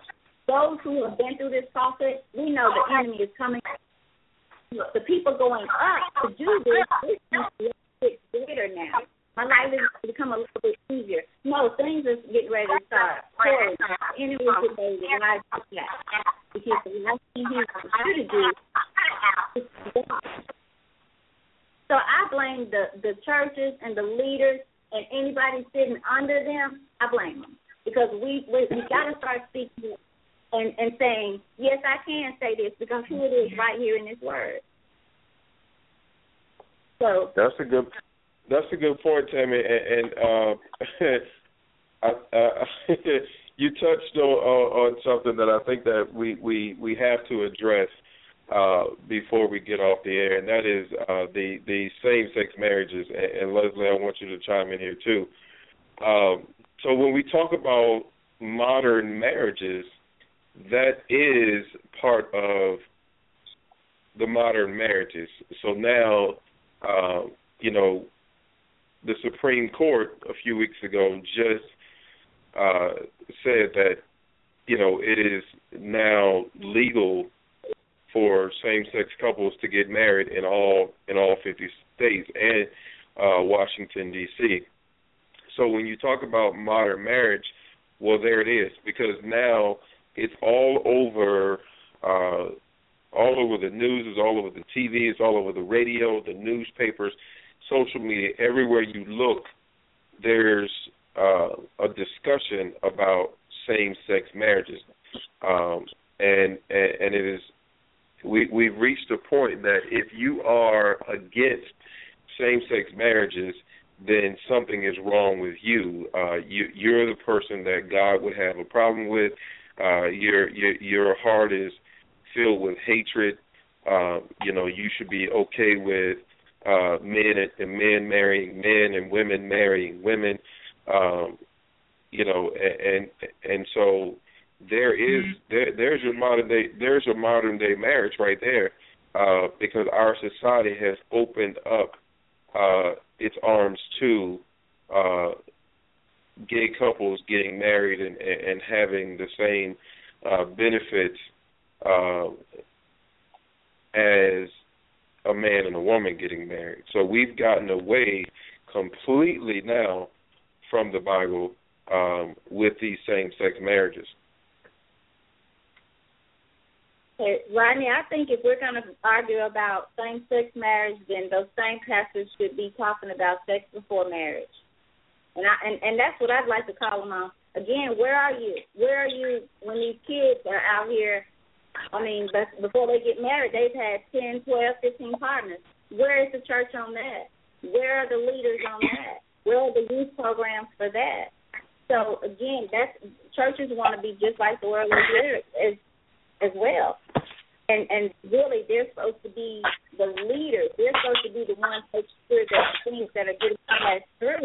those who have been through this process, we know the enemy is coming. The people going up to do this is a little bit better now. My life has become a little bit easier. No, things are getting ready to start. The enemy is getting ready to do that. Because the last thing he's going to do is God. So I blame the churches and the leaders and anybody sitting under them. I blame them. Because we got to start speaking and saying, yes, I can say this because here it is right here in this word. So that's a good point, Tammy, and you touched on something that I think that we have to address before we get off the air, and that is the same-sex marriages. And Leslie, I want you to chime in here too. So when we talk about modern marriages, that is part of the modern marriages. So now, the Supreme Court a few weeks ago just said that, it is now legal for same-sex couples to get married in all 50 states and Washington, D.C. So when you talk about modern marriage, well, there it is, because now it's all over the news, it's all over the TV, it's all over the radio, the newspapers, social media. Everywhere you look, there's a discussion about same-sex marriages, and it is. We've reached a point that if you are against same-sex marriages, then something is wrong with you. You're the person that God would have a problem with. Your heart is filled with hatred. You should be okay with men marrying men and women marrying women. And so. There's your modern day marriage right there, because our society has opened up its arms to gay couples getting married and having the same benefits as a man and a woman getting married. So we've gotten away completely now from the Bible with these same-sex marriages. Rodney, I think if we're going to argue about same-sex marriage, then those same pastors should be talking about sex before marriage. And that's what I'd like to call them on. Again, where are you? Where are you when these kids are out here? I mean, before they get married, they've had 10, 12, 15 partners. Where is the church on that? Where are the leaders on that? Where are the youth programs for that? So, again, churches want to be just like the world as well. And really, they're supposed to be the leaders. They're supposed to be the ones to make sure that things that are getting passed through.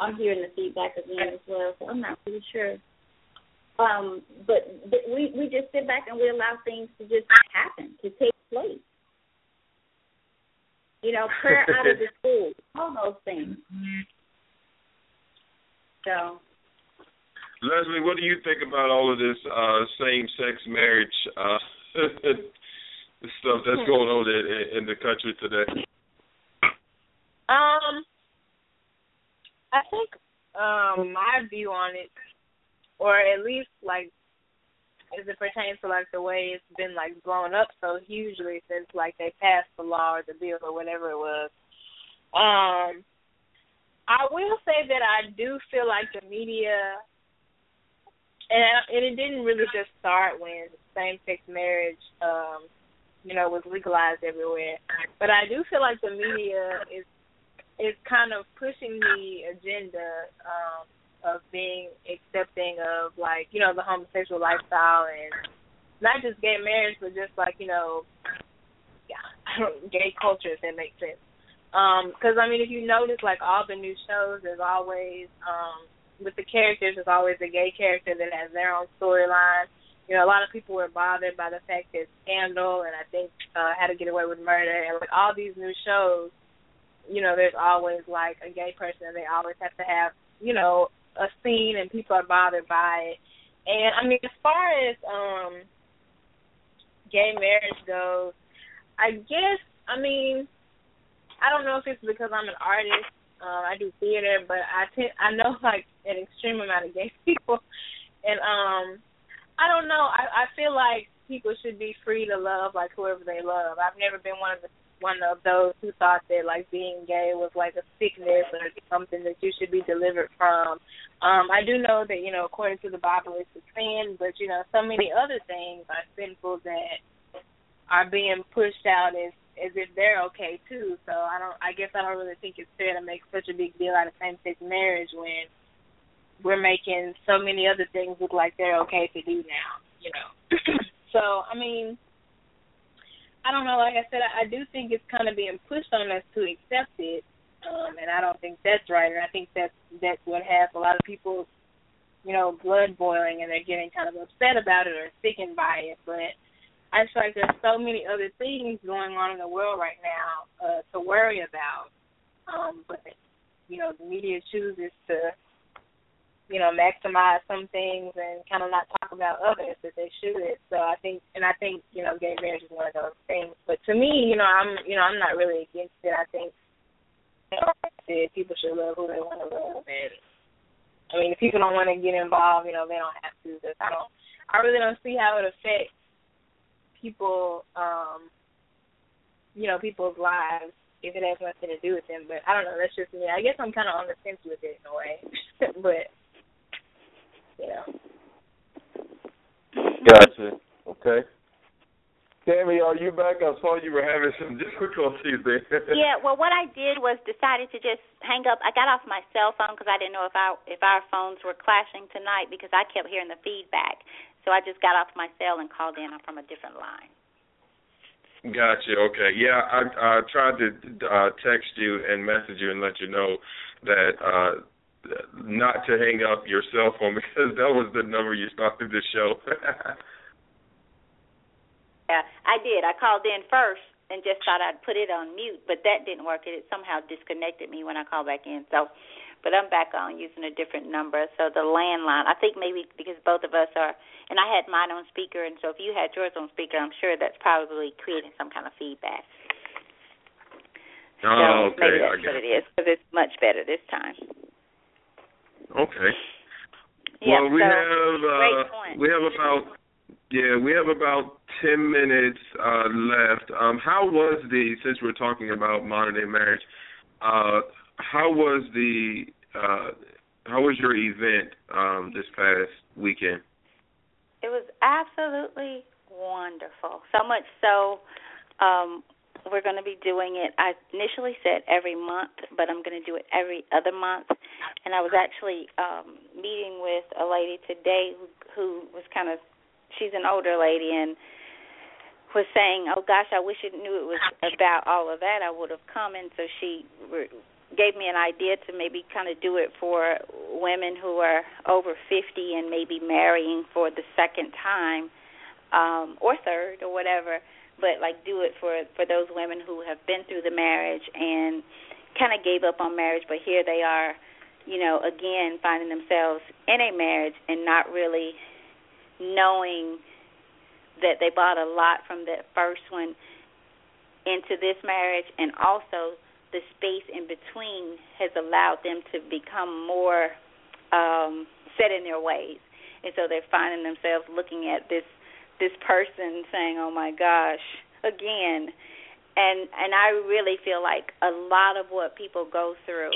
I'm hearing the feedback again as well, so I'm not really sure. But we just sit back and we allow things to just happen, to take place. Prayer out of the school, all those things. So. Leslie, what do you think about all of this same-sex marriage stuff that's going on in the country today? I think my view on it, or at least like as it pertains to like the way it's been like blown up so hugely since like they passed the law or the bill or whatever it was. I will say that I do feel like the media. And it didn't really just start when same-sex marriage, was legalized everywhere. But I do feel like the media is kind of pushing the agenda of being accepting of, like, the homosexual lifestyle and not just gay marriage, but just, like, gay culture, if that makes sense. Because, if you notice, like, all the new shows, there's always with the characters, there's always a gay character that has their own storyline. A lot of people were bothered by the fact that Scandal and I think How to Get Away with Murder and like all these new shows, there's always like a gay person and they always have to have, a scene and people are bothered by it. And as far as gay marriage goes, I guess, I don't know if it's because I'm an artist. I do theater, but I know like an extreme amount of gay people, and I don't know. I feel like people should be free to love like whoever they love. I've never been one of the one of those who thought that, like, being gay was, like, a sickness or something that you should be delivered from. I do know that, you know, according to the Bible, it's a sin, but, you know, so many other things are sinful that are being pushed out as if they're okay, too. So I guess I don't really think it's fair to make such a big deal out of same-sex marriage when we're making so many other things look like they're okay to do now, you know. So, I mean, I don't know. Like I said, I do think it's kind of being pushed on us to accept it, and I don't think that's right. And I think that's what has a lot of people, you know, blood boiling, and they're getting kind of upset about it or sickened by it. But I just feel like there's so many other things going on in the world right now to worry about. But, you know, the media chooses to, you know, maximize some things and kind of not talk about others that they should. So I think, you know, gay marriage is one of those things. But to me, I'm not really against it. I think, you know, like I said, people should love who they want to love. And I mean, if people don't want to get involved, you know, they don't have to. But I really don't see how it affects people, you know, people's lives if it has nothing to do with them. But I don't know. That's just me. I guess I'm kind of on the fence with it in a way. But yeah. Gotcha. Okay. Tammy, are you back? I saw you were having some difficulties there. Yeah. Well, what I did was decided to just hang up. I got off my cell phone because I didn't know if our phones were clashing tonight because I kept hearing the feedback. So I just got off my cell and called in. I'm from a different line. Gotcha. Okay. Yeah, I tried to text you and message you and let you know that. Not to hang up your cell phone because that was the number you started the show. Yeah, I did. I called in first and just thought I'd put it on mute, but that didn't work. It somehow disconnected me when I called back in. So, but I'm back on using a different number. So the landline, I think maybe because both of us are, and I had mine on speaker, and so if you had yours on speaker, I'm sure that's probably creating some kind of feedback. Oh, so okay. Maybe that's what it is because it's much better this time. Okay. Yeah, well, we have about 10 minutes left. How was the, since we're talking about modern day marriage, how was your event this past weekend? It was absolutely wonderful. So much so. We're going to be doing it, I initially said every month, but I'm going to do it every other month. And I was actually meeting with a lady today who was kind of, she's an older lady and was saying, oh, gosh, I wish I knew it was about all of that. I would have come. And so she gave me an idea to maybe kind of do it for women who are over 50 and maybe marrying for the second time or third or whatever. But, like, do it for those women who have been through the marriage and kind of gave up on marriage, but here they are, you know, again, finding themselves in a marriage and not really knowing that they bought a lot from that first one into this marriage, and also the space in between has allowed them to become more set in their ways. And so they're finding themselves looking at this person saying, oh, my gosh, again. And I really feel like a lot of what people go through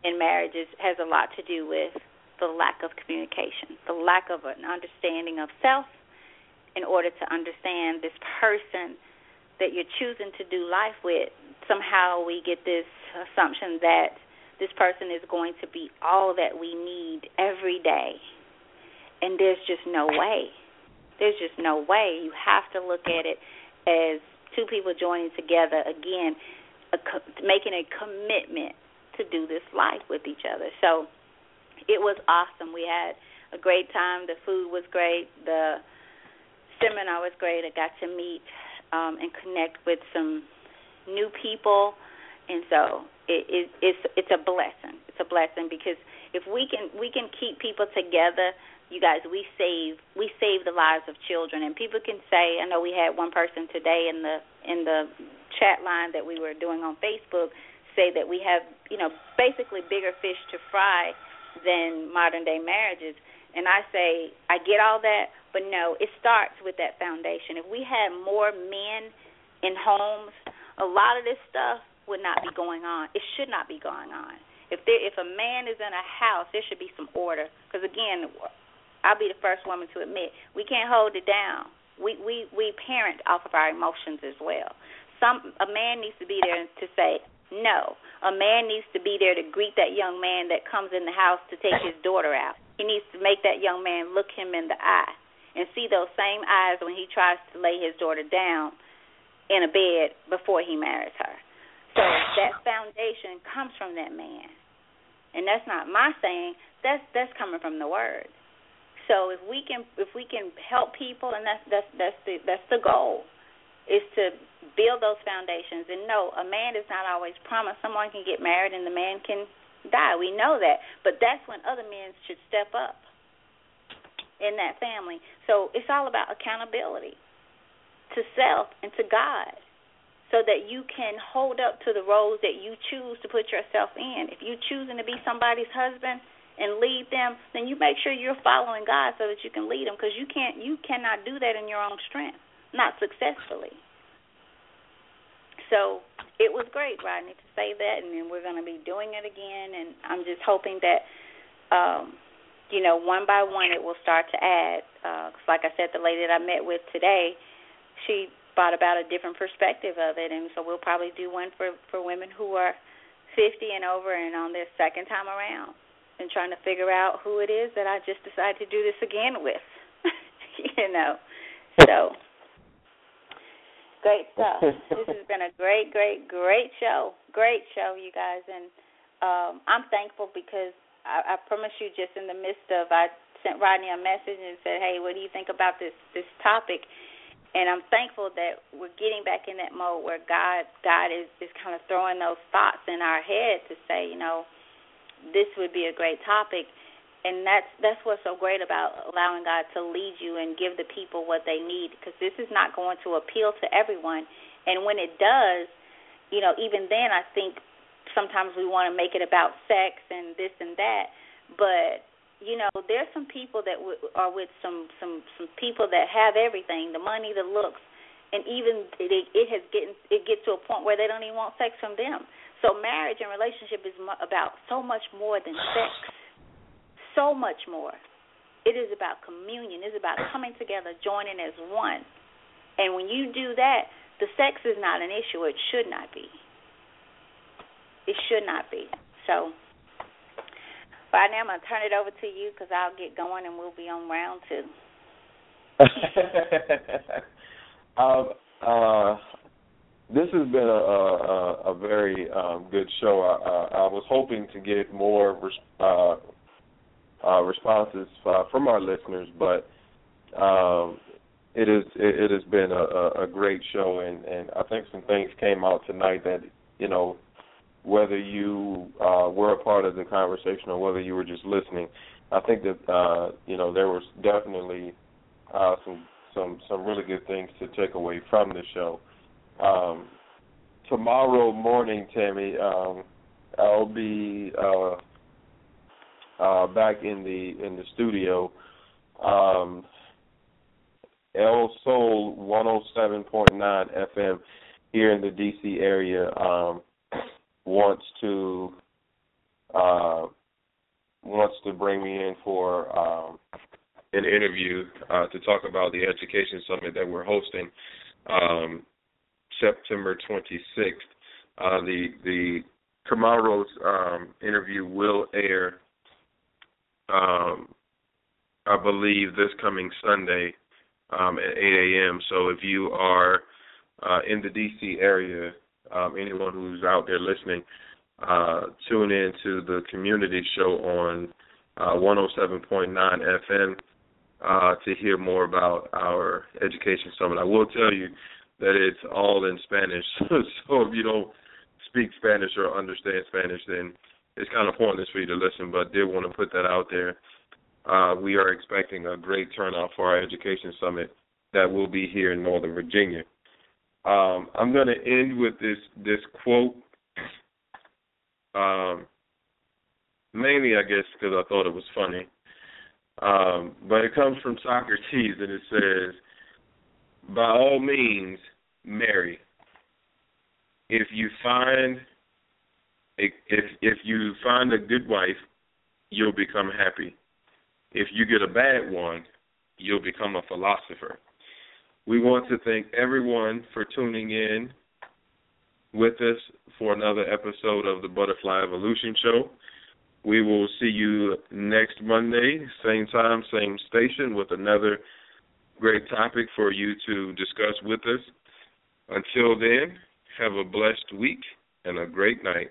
in marriages has a lot to do with the lack of communication, the lack of an understanding of self in order to understand this person that you're choosing to do life with. Somehow we get this assumption that this person is going to be all that we need every day, and there's just no way. There's just no way. You have to look at it as two people joining together, again, making a commitment to do this life with each other. So it was awesome. We had a great time. The food was great. The seminar was great. I got to meet and connect with some new people. And so it's a blessing. It's a blessing because if we can keep people together, you guys, we save the lives of children. And people can say, I know we had one person today in the chat line that we were doing on Facebook say that we have, you know, basically bigger fish to fry than modern day marriages. And I say, I get all that, but no, it starts with that foundation. If we had more men in homes a lot of this stuff would not be going on. It should not be going on. If a man is in a house, there should be some order. Because, again, I'll be the first woman to admit, we can't hold it down. We parent off of our emotions as well. A man needs to be there to say no. A man needs to be there to greet that young man that comes in the house to take his daughter out. He needs to make that young man look him in the eye and see those same eyes when he tries to lay his daughter down in a bed before he marries her. So that foundation comes from that man. And that's not my saying. That's coming from the Word. So if we can help people, and that's the goal, is to build those foundations. And no, a man is not always promised. Someone can get married and the man can die. We know that. But that's when other men should step up in that family. So it's all about accountability to self and to God, so that you can hold up to the roles that you choose to put yourself in. If you're choosing to be somebody's husband and lead them, then you make sure you're following God so that you can lead them, because you cannot do that in your own strength, not successfully. So it was great, Rodney, to say that, and then we're going to be doing it again, and I'm just hoping that, one by one it will start to add. Because like I said, the lady that I met with today, she thought about a different perspective of it, and so we'll probably do one for women who are 50 and over and on their second time around and trying to figure out who it is that I just decided to do this again with, So great stuff. This has been a great, great, great show. Great show, you guys, and I'm thankful because I promise you, just in the midst of, I sent Rodney a message and said, hey, what do you think about this topic? And I'm thankful that we're getting back in that mode where God is kind of throwing those thoughts in our head to say, this would be a great topic. And that's what's so great about allowing God to lead you and give the people what they need, because this is not going to appeal to everyone. And when it does, even then I think sometimes we want to make it about sex and this and that, but there's some people that are with some people that have everything, the money, the looks, and even it gets to a point where they don't even want sex from them. So marriage and relationship is about so much more than sex, so much more. It is about communion. It's about coming together, joining as one. And when you do that, the sex is not an issue. It should not be. It should not be. So by now, I'm going to turn it over to you because I'll get going and we'll be on round two. This has been a very good show. I was hoping to get more responses from our listeners, but it has been a great show, and I think some things came out tonight that, whether you were a part of the conversation or whether you were just listening, I think that there was definitely some really good things to take away from the show. Tomorrow morning, Tammy, I'll be back in the studio. El Sol 107.9 FM here in the D.C. area. Wants to bring me in for an interview to talk about the Education Summit that we're hosting September 26th. The Camaro's interview will air, I believe, this coming Sunday at 8 a.m. So if you are in the D.C. area, anyone who's out there listening, tune in to the community show on 107.9 FM to hear more about our Education Summit. I will tell you that it's all in Spanish, so if you don't speak Spanish or understand Spanish, then it's kind of pointless for you to listen, but I did want to put that out there. We are expecting a great turnout for our Education Summit that will be here in Northern Virginia. I'm going to end with this quote, mainly, I guess, because I thought it was funny. But it comes from Socrates, and it says, by all means, marry. if you find a good wife, you'll become happy. If you get a bad one, you'll become a philosopher. We want to thank everyone for tuning in with us for another episode of the Butterfly Evolution Show. We will see you next Monday, same time, same station, with another great topic for you to discuss with us. Until then, have a blessed week and a great night.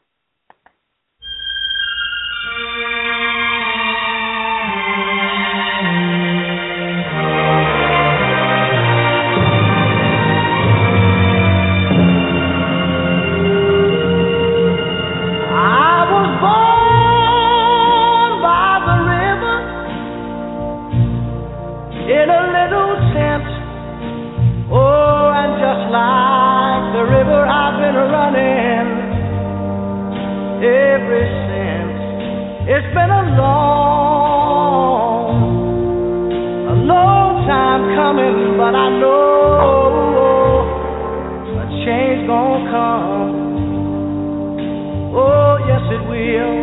It's been a long time coming, but I know a change gonna come. Oh, yes, it will.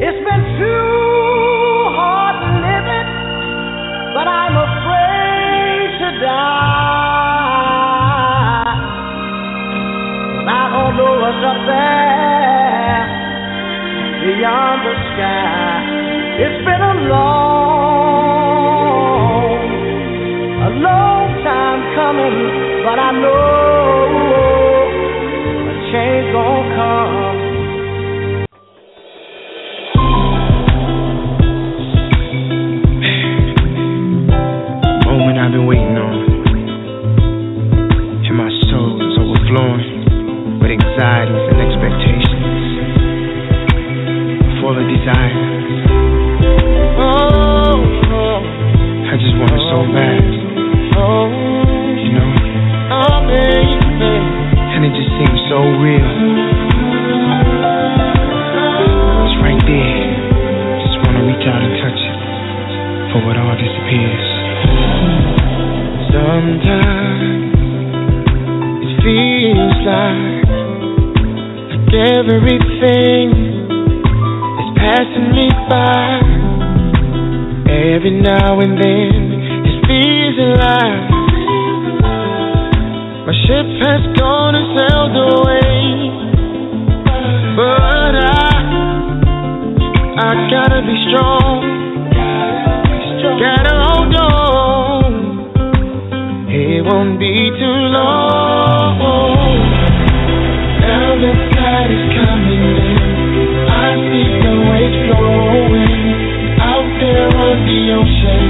It's been too hard living, but I'm afraid to die. I don't know what's up there beyond the sky. It's been a long time coming, but I know a change gonna come. Moment I've been waiting on, and my soul is overflowing with anxieties and expectations, full of desire. I just want it so bad, you know. And it just seems so real. It's right there. Just want to reach out and touch it before it all disappears. Sometimes it feels like everything passing me by. Every now and then it feels alive. My ship has gone and sailed away, but I gotta be strong. Gotta hold on. It won't be too long. Now the tide is coming in, I see the waves flowing out there on the ocean.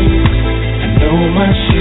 I know my ship